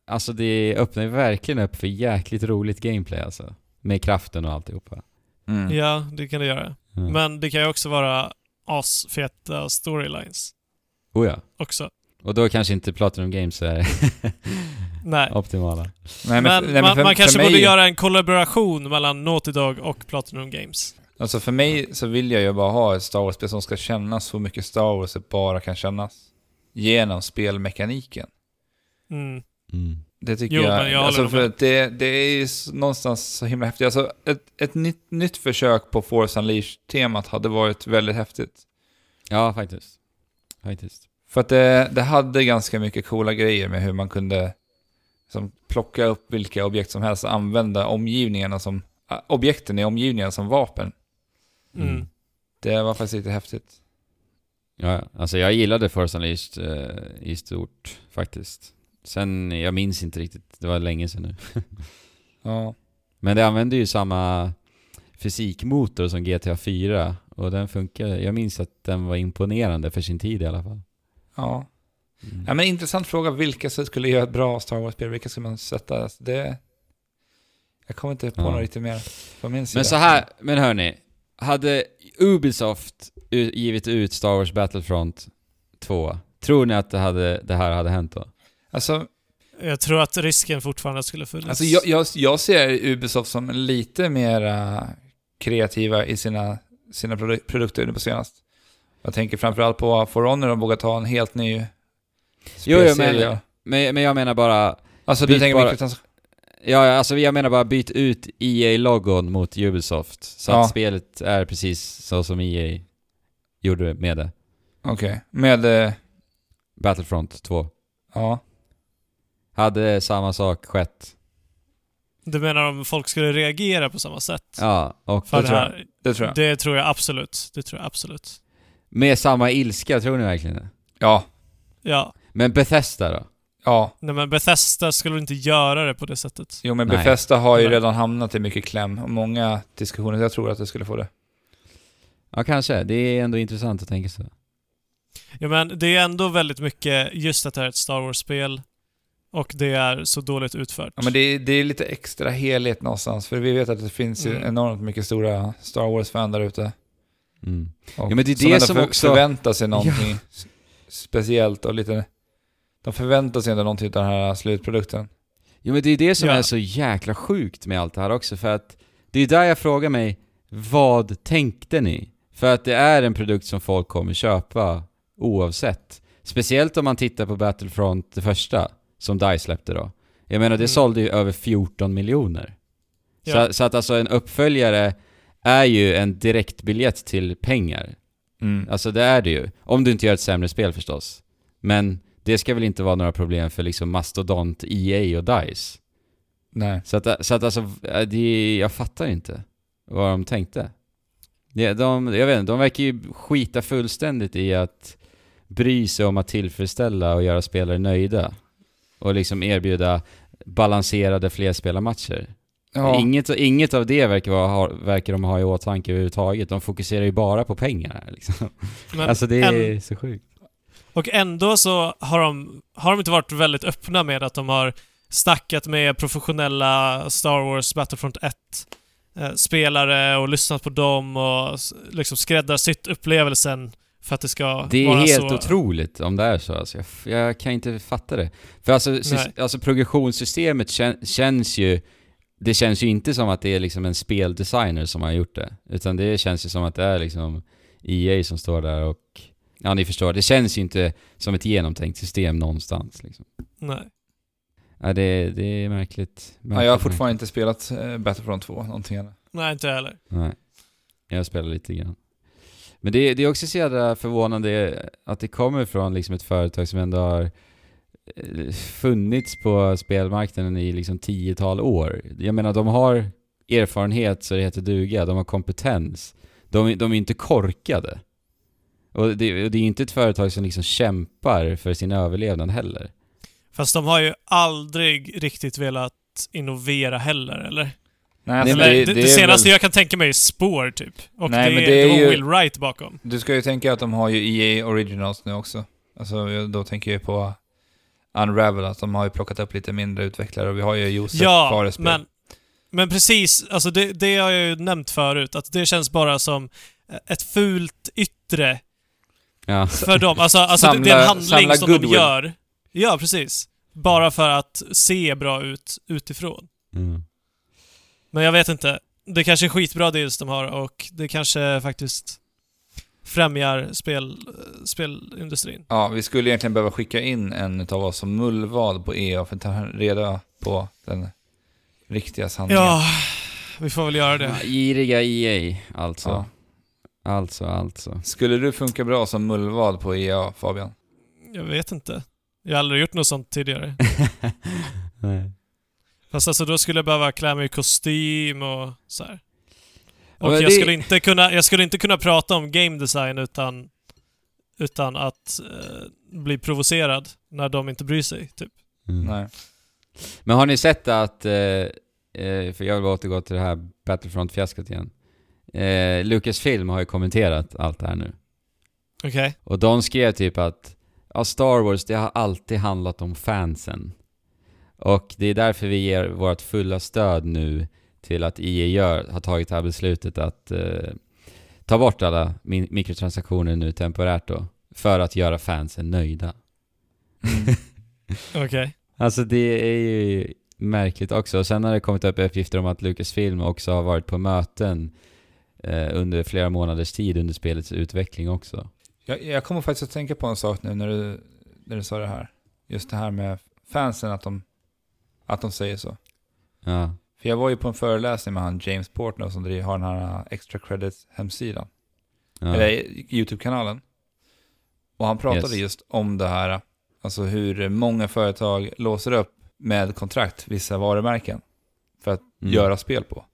alltså det öppnar verkligen upp för jäkligt roligt gameplay alltså. Med kraften och alltihopa. Mm. Ja, det kan det göra. Mm. Men det kan ju också vara asfeta storylines. Oh ja. Också. Och då kanske inte Platinum Games är nej. Optimala. Men man kanske borde göra en kollaboration mellan Naughty Dog och Platinum Games. Alltså för mig så vill jag ju bara ha ett Star Wars-spel som ska kännas så mycket Star Wars det bara kan kännas. Genom spelmekaniken. Mm. Mm. Det tycker jag alltså för det är ju någonstans så himla häftigt. Alltså ett nytt försök på Force Unleashed-temat hade varit väldigt häftigt. Ja, faktiskt. För att det hade ganska mycket coola grejer med hur man kunde liksom plocka upp vilka objekt som helst och använda objekten i omgivningen som vapen. Mm. Det var faktiskt lite häftigt. Ja, alltså jag gillade Force Unleashed i stort faktiskt. Sen, jag minns inte riktigt. Det var länge sedan nu. Ja. Men det använde ju samma fysikmotor som GTA 4. Och den funkade. Jag minns att den var imponerande för sin tid i alla fall. Ja. Mm. Ja, men intressant fråga. Vilka som skulle göra ett bra Star Wars-spel? Vilka skulle man sätta? Det... Jag kommer inte på något riktigt mer på min sida. Men så här, men hörni. Hade Ubisoft givit ut Star Wars Battlefront 2, tror ni att det här hade hänt då? Alltså, jag tror att risken fortfarande skulle funnits. Alltså jag ser Ubisoft som lite mer kreativa i sina produkter nu på senast. Jag tänker framförallt på For Honor och vågar ta en helt ny spelserie. Men jag menar bara... Alltså du tänker jag menar bara byt ut EA-logon mot Ubisoft. Så att spelet är precis så som EA gjorde med det. Okej, med Battlefront 2. Ja. Hade samma sak skett. Du menar om folk skulle reagera på samma sätt? Ja, och det tror jag. Det tror jag absolut. Med samma ilska, tror ni verkligen det? Ja. Men Bethesda då? Ja. Nej, men Bethesda skulle inte göra det på det sättet. Jo, men Bethesda har ju redan hamnat i mycket kläm. Och många diskussioner, jag tror att det skulle få det. Ja, kanske. Det är ändå intressant att tänka så. Ja, men det är ändå väldigt mycket just att det här är ett Star Wars-spel. Och det är så dåligt utfört. Ja, men det är lite extra helhet någonstans. För vi vet att det finns ju enormt mycket stora Star Wars-fan där ute. Mm. Ja, men det är det som också... förväntar sig någonting speciellt. Och lite... De förväntar sig inte någonting av den här slutprodukten. Jo, men det är det som är så jäkla sjukt med allt det här också. För att det är där jag frågar mig, vad tänkte ni? För att det är en produkt som folk kommer köpa oavsett. Speciellt om man tittar på Battlefront det första som DICE släppte då. Jag menar, det sålde ju över 14 miljoner. Ja. Så att alltså en uppföljare är ju en direktbiljett till pengar. Mm. Alltså det är det ju. Om du inte gör ett sämre spel förstås. Men det ska väl inte vara några problem för liksom Mastodont, EA och DICE. Nej. Så att alltså, jag fattar inte vad de tänkte. Jag vet inte, de verkar ju skita fullständigt i att bry sig om att tillfredsställa och göra spelare nöjda. Och liksom erbjuda balanserade flerspelarmatcher. Ja. Inget av det verkar de ha i åtanke överhuvudtaget. De fokuserar ju bara på pengar. Liksom. Alltså det är så sjukt. Och ändå så har de inte varit väldigt öppna med att de har snackat med professionella Star Wars Battlefront 1 spelare och lyssnat på dem och liksom skräddarsytt upplevelsen för att det ska vara så. Det är helt otroligt om det är så. Alltså, jag kan inte fatta det. För alltså progressionssystemet känns ju inte som att det är liksom en speldesigner som har gjort det. Utan det känns ju som att det är liksom EA som står där och... Ja, ni förstår. Det känns ju inte som ett genomtänkt system någonstans. Liksom. Nej. Ja, det är märkligt. Ja, jag har fortfarande inte spelat Battlefront 2 någonting. Nej, inte heller. Nej. Jag spelar lite grann. Men det är också så jävla förvånande att det kommer från liksom ett företag som ändå har funnits på spelmarknaden i liksom 10-tal år. Jag menar, de har erfarenhet så det heter duga. De har kompetens. De är inte korkade. Och det är inte ett företag som liksom kämpar för sin överlevnad heller. Fast de har ju aldrig riktigt velat innovera heller, eller? Nej, alltså, nej, det senaste väl... jag kan tänka mig är spår typ. Och nej, det är ju... Will Wright bakom. Du ska ju tänka att de har ju EA Originals nu också. Alltså, då tänker jag på Unravel, att de har ju plockat upp lite mindre utvecklare och vi har ju Josef kvar i spel. Men precis, alltså det har jag ju nämnt förut, att det känns bara som ett fult yttre för dem. Alltså samla, det är en handling som de gör. Ja, precis. Bara för att se bra ut utifrån. Mm. Men jag vet inte. Det kanske är skitbra deals de har och det kanske faktiskt främjar spelindustrin. Ja, vi skulle egentligen behöva skicka in en av oss som mullvad på EA för att ta reda på den riktiga sanningen. Ja, vi får väl göra det. Giriga EA, alltså. Ja. Alltså. Skulle du funka bra som mullvad på EA, Fabian? Jag vet inte. Jag har aldrig gjort något sånt tidigare. Nej. Fast alltså då skulle jag behöva klä mig i kostym och så här. Och jag skulle inte kunna prata om game design utan att bli provocerad när de inte bryr sig typ. Mm. Nej. Men har ni sett att för jag vill återgå till det här Battlefront-fiasket igen. Lucasfilm har ju kommenterat allt det här nu. Okej. Okay. Och de skrev typ att Star Wars, det har alltid handlat om fansen. Och det är därför vi ger vårt fulla stöd nu till att EA har tagit det här beslutet att ta bort alla mikrotransaktioner nu temporärt då, för att göra fansen nöjda. Okej. Okay. Alltså det är ju märkligt också. Och sen har det kommit upp uppgifter om att Lucasfilm också har varit på möten under flera månaders tid under spelets utveckling också. Jag kommer faktiskt att tänka på en sak nu när du sa det här. Just det här med fansen, att de säger så. Ja. För jag var ju på en föreläsning med han James Portner som har den här Extra Credits hemsidan. Ja. Eller YouTube-kanalen. Och han pratade just om det här. Alltså hur många företag låser upp med kontrakt vissa varumärken för att göra spel på.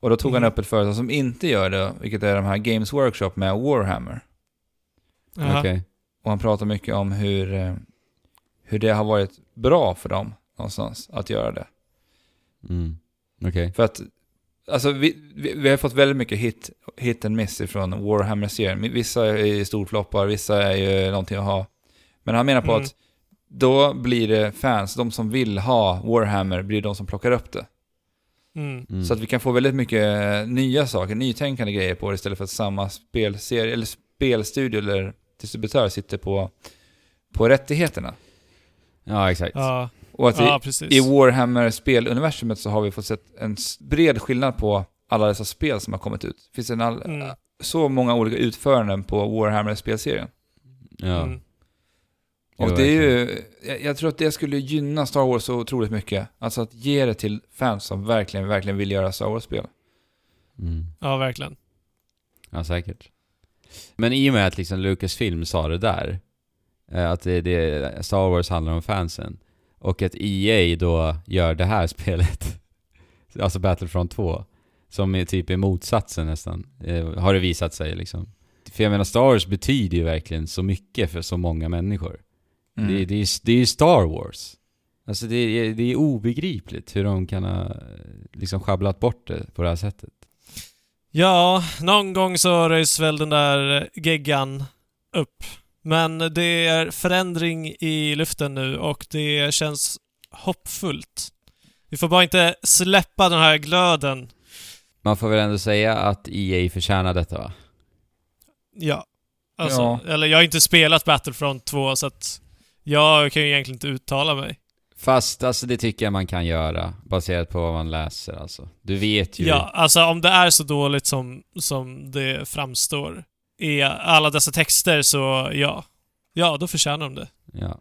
Och då tog han upp ett företag som inte gör det, vilket är de här Games Workshop med Warhammer. Okay. Och han pratar mycket om hur det har varit bra för dem någonstans att göra det. Mm. Okay. För att alltså, vi har fått väldigt mycket hit and miss från Warhammer-serien. Vissa är ju storfloppar, vissa är ju någonting att ha. Men han menar på att då blir det fans, de som vill ha Warhammer blir de som plockar upp det. Mm. Så att vi kan få väldigt mycket nya saker, nytänkande grejer på det, istället för att samma spelserie eller spelstudio eller distributör sitter på rättigheterna. Ja, exakt. Ja. Och att i Warhammer-speluniversumet så har vi fått sett en bred skillnad på alla dessa spel som har kommit ut. Det finns så många olika utföranden på Warhammer-spelserien. Ja. Mm. Och det är ju, jag tror att det skulle gynna Star Wars så otroligt mycket. Alltså att ge det till fans som verkligen, verkligen vill göra Star Wars-spel. Mm. Ja, verkligen. Ja, säkert. Men i och med att liksom Lucasfilm sa det där, att det Star Wars handlar om fansen, och att EA då gör det här spelet, alltså Battlefront 2, som är typ motsatsen nästan, har det visat sig liksom. För jag menar, Star Wars betyder ju verkligen så mycket för så många människor. Mm. Det är ju Star Wars. Alltså det är obegripligt hur de kan ha liksom schabblat bort det på det här sättet. Ja, någon gång så röjs väl den där geggan upp. Men det är förändring i luften nu och det känns hoppfullt. Vi får bara inte släppa den här glöden. Man får väl ändå säga att EA förtjänar detta, va? Ja. Alltså, eller jag har inte spelat Battlefront 2 så att jag kan ju egentligen inte uttala mig. Fast alltså, det tycker jag man kan göra baserat på vad man läser. Alltså. Du vet ju. Ja, alltså om det är så dåligt som det framstår i alla dessa texter, så ja, då förtjänar de det. Ja.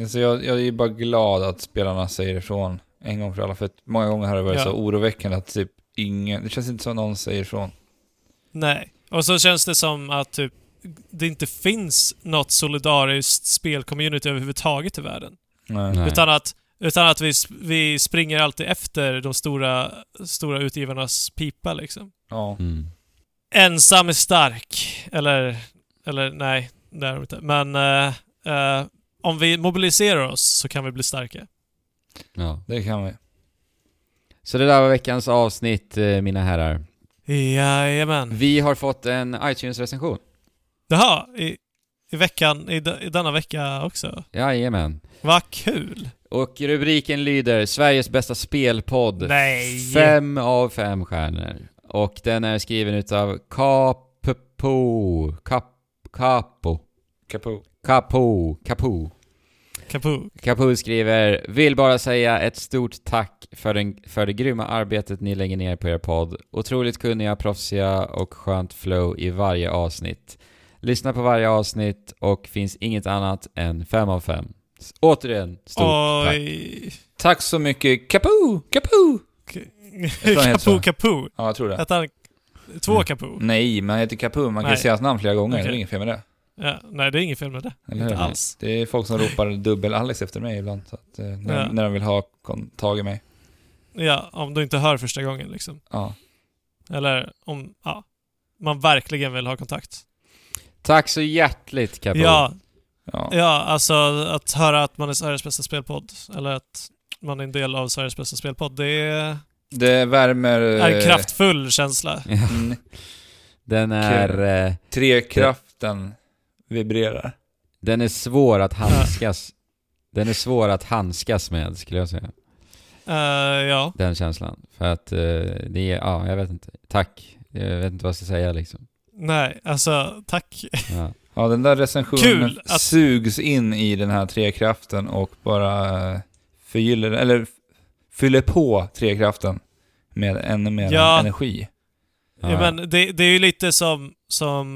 Alltså, jag är ju bara glad att spelarna säger ifrån en gång för alla. För många gånger har det varit så oroväckande att typ ingen, det känns inte som någon säger ifrån. Nej, och så känns det som att typ det inte finns något solidariskt spelcommunity överhuvudtaget i världen. Nej. Utan att vi springer alltid efter de stora utgivarnas pipa liksom. Ja. Mm. Ensam är stark eller nej, det är inte. Men om vi mobiliserar oss så kan vi bli starka. Ja, det kan vi. Så det där var veckans avsnitt, mina herrar. Jajamän. Vi har fått en iTunes-recension. Jaha, i denna vecka också. Jajamän. Vad kul. Och rubriken lyder Sveriges bästa spelpodd. Nej. 5 av 5 stjärnor. Och den är skriven utav Kapo skriver: vill bara säga ett stort tack för det grymma arbetet ni lägger ner på er podd. Otroligt kunniga, proffsiga och skönt flow i varje avsnitt. Lyssna på varje avsnitt och finns inget annat än 5 av 5. Återigen, stort tack. Tack så mycket, Kapo. Kapo. Ja, jag tror det. Att han... 2 Kapo. Nej, men han heter Kapo. Man kan säga hans namn flera gånger. Okay. Det är inget fel med det. Ja, nej, det är inget fel med det. Inte alls. Det är folk som ropar dubbel Alex efter mig ibland. Så att, när de vill ha tag i mig. Ja, om du inte hör första gången liksom. Ja. Eller om man verkligen vill ha kontakt. Tack så hjärtligt, Kapo. Ja, alltså att höra att man är Sveriges bästa spelpodd. Eller att man är en del av Sveriges bästa spelpodd. Det värmer... en kraftfull känsla. Mm. Den är... Trekräften vibrerar. Den är svår att handskas. Den är svår att handskas med, skulle jag säga. Ja. Den känslan. För att det är... Ja, jag vet inte. Tack. Jag vet inte vad jag ska säga liksom. Nej, alltså tack. Ja, den där recensionen sugs in i den här Trekräften och bara förgyller... Eller... fyller på Trekräften med ännu mer energi. Ja, men det är ju lite som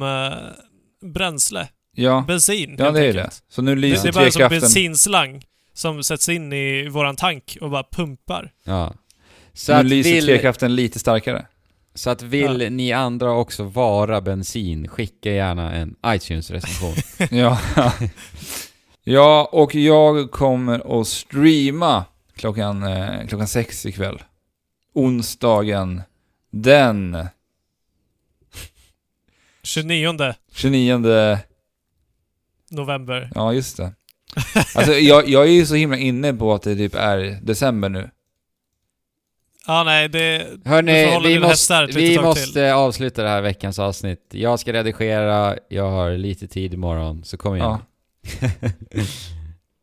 bränsle. Ja. Bensin. Ja, det är det. Så nu lyser Trekräften. Det är bara som bensinslang som sätts in i våran tank och bara pumpar. Ja. Så nu lyser Trekräften lite starkare. Så att ni andra också vara bensin, skicka gärna en iTunes-recension. Ja. Ja, och jag kommer att streama klockan 6 ikväll. Onsdagen den 29 november. Ja, just det. Alltså jag är ju så himla inne på att det typ är december nu. Ja, nej, det... Hörrni, vi måste avsluta det här veckans avsnitt. Jag ska redigera, jag har lite tid imorgon, så kom igen.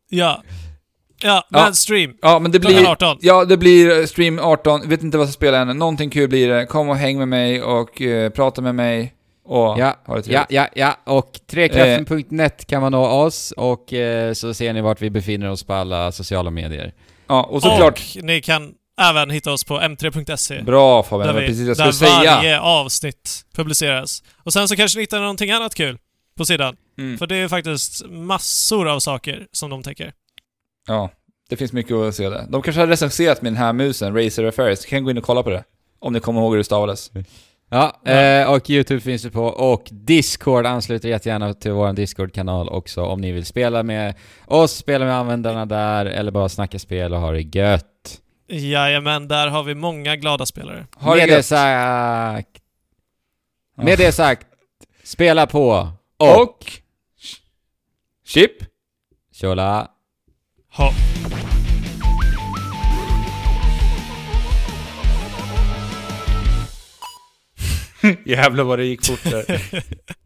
Ja. Ja, men stream. Ja, men det blir 18. Ja, det blir stream 18. Vet inte vad som spelar än. Någonting kul blir det. Kom och häng med mig och prata med mig och ha det trevligt. Ja. Och trekräften.net kan man nå oss och så ser ni vart vi befinner oss på alla sociala medier. Ja, och såklart ni kan även hitta oss på m3.se. Bra, Fabian. Där varje avsnitt publiceras. Och sen så kanske ni hittar någonting annat kul på sidan. Mm. För det är faktiskt massor av saker som de tänker. Ja, det finns mycket att se där. De kanske har recenserat min här musen, Razer Atheris. Kan gå in och kolla på det, om ni kommer ihåg hur det stavades. Och YouTube finns det på. Och Discord, ansluter jättegärna till vår Discord-kanal också. Om ni vill spela med oss, spela med användarna där. Eller bara snacka spel och ha det gött. Jajamän, där har vi många glada spelare. Med det sagt, spela på. Och chip Chola. Hopp. Jävlar vad det gick fort där.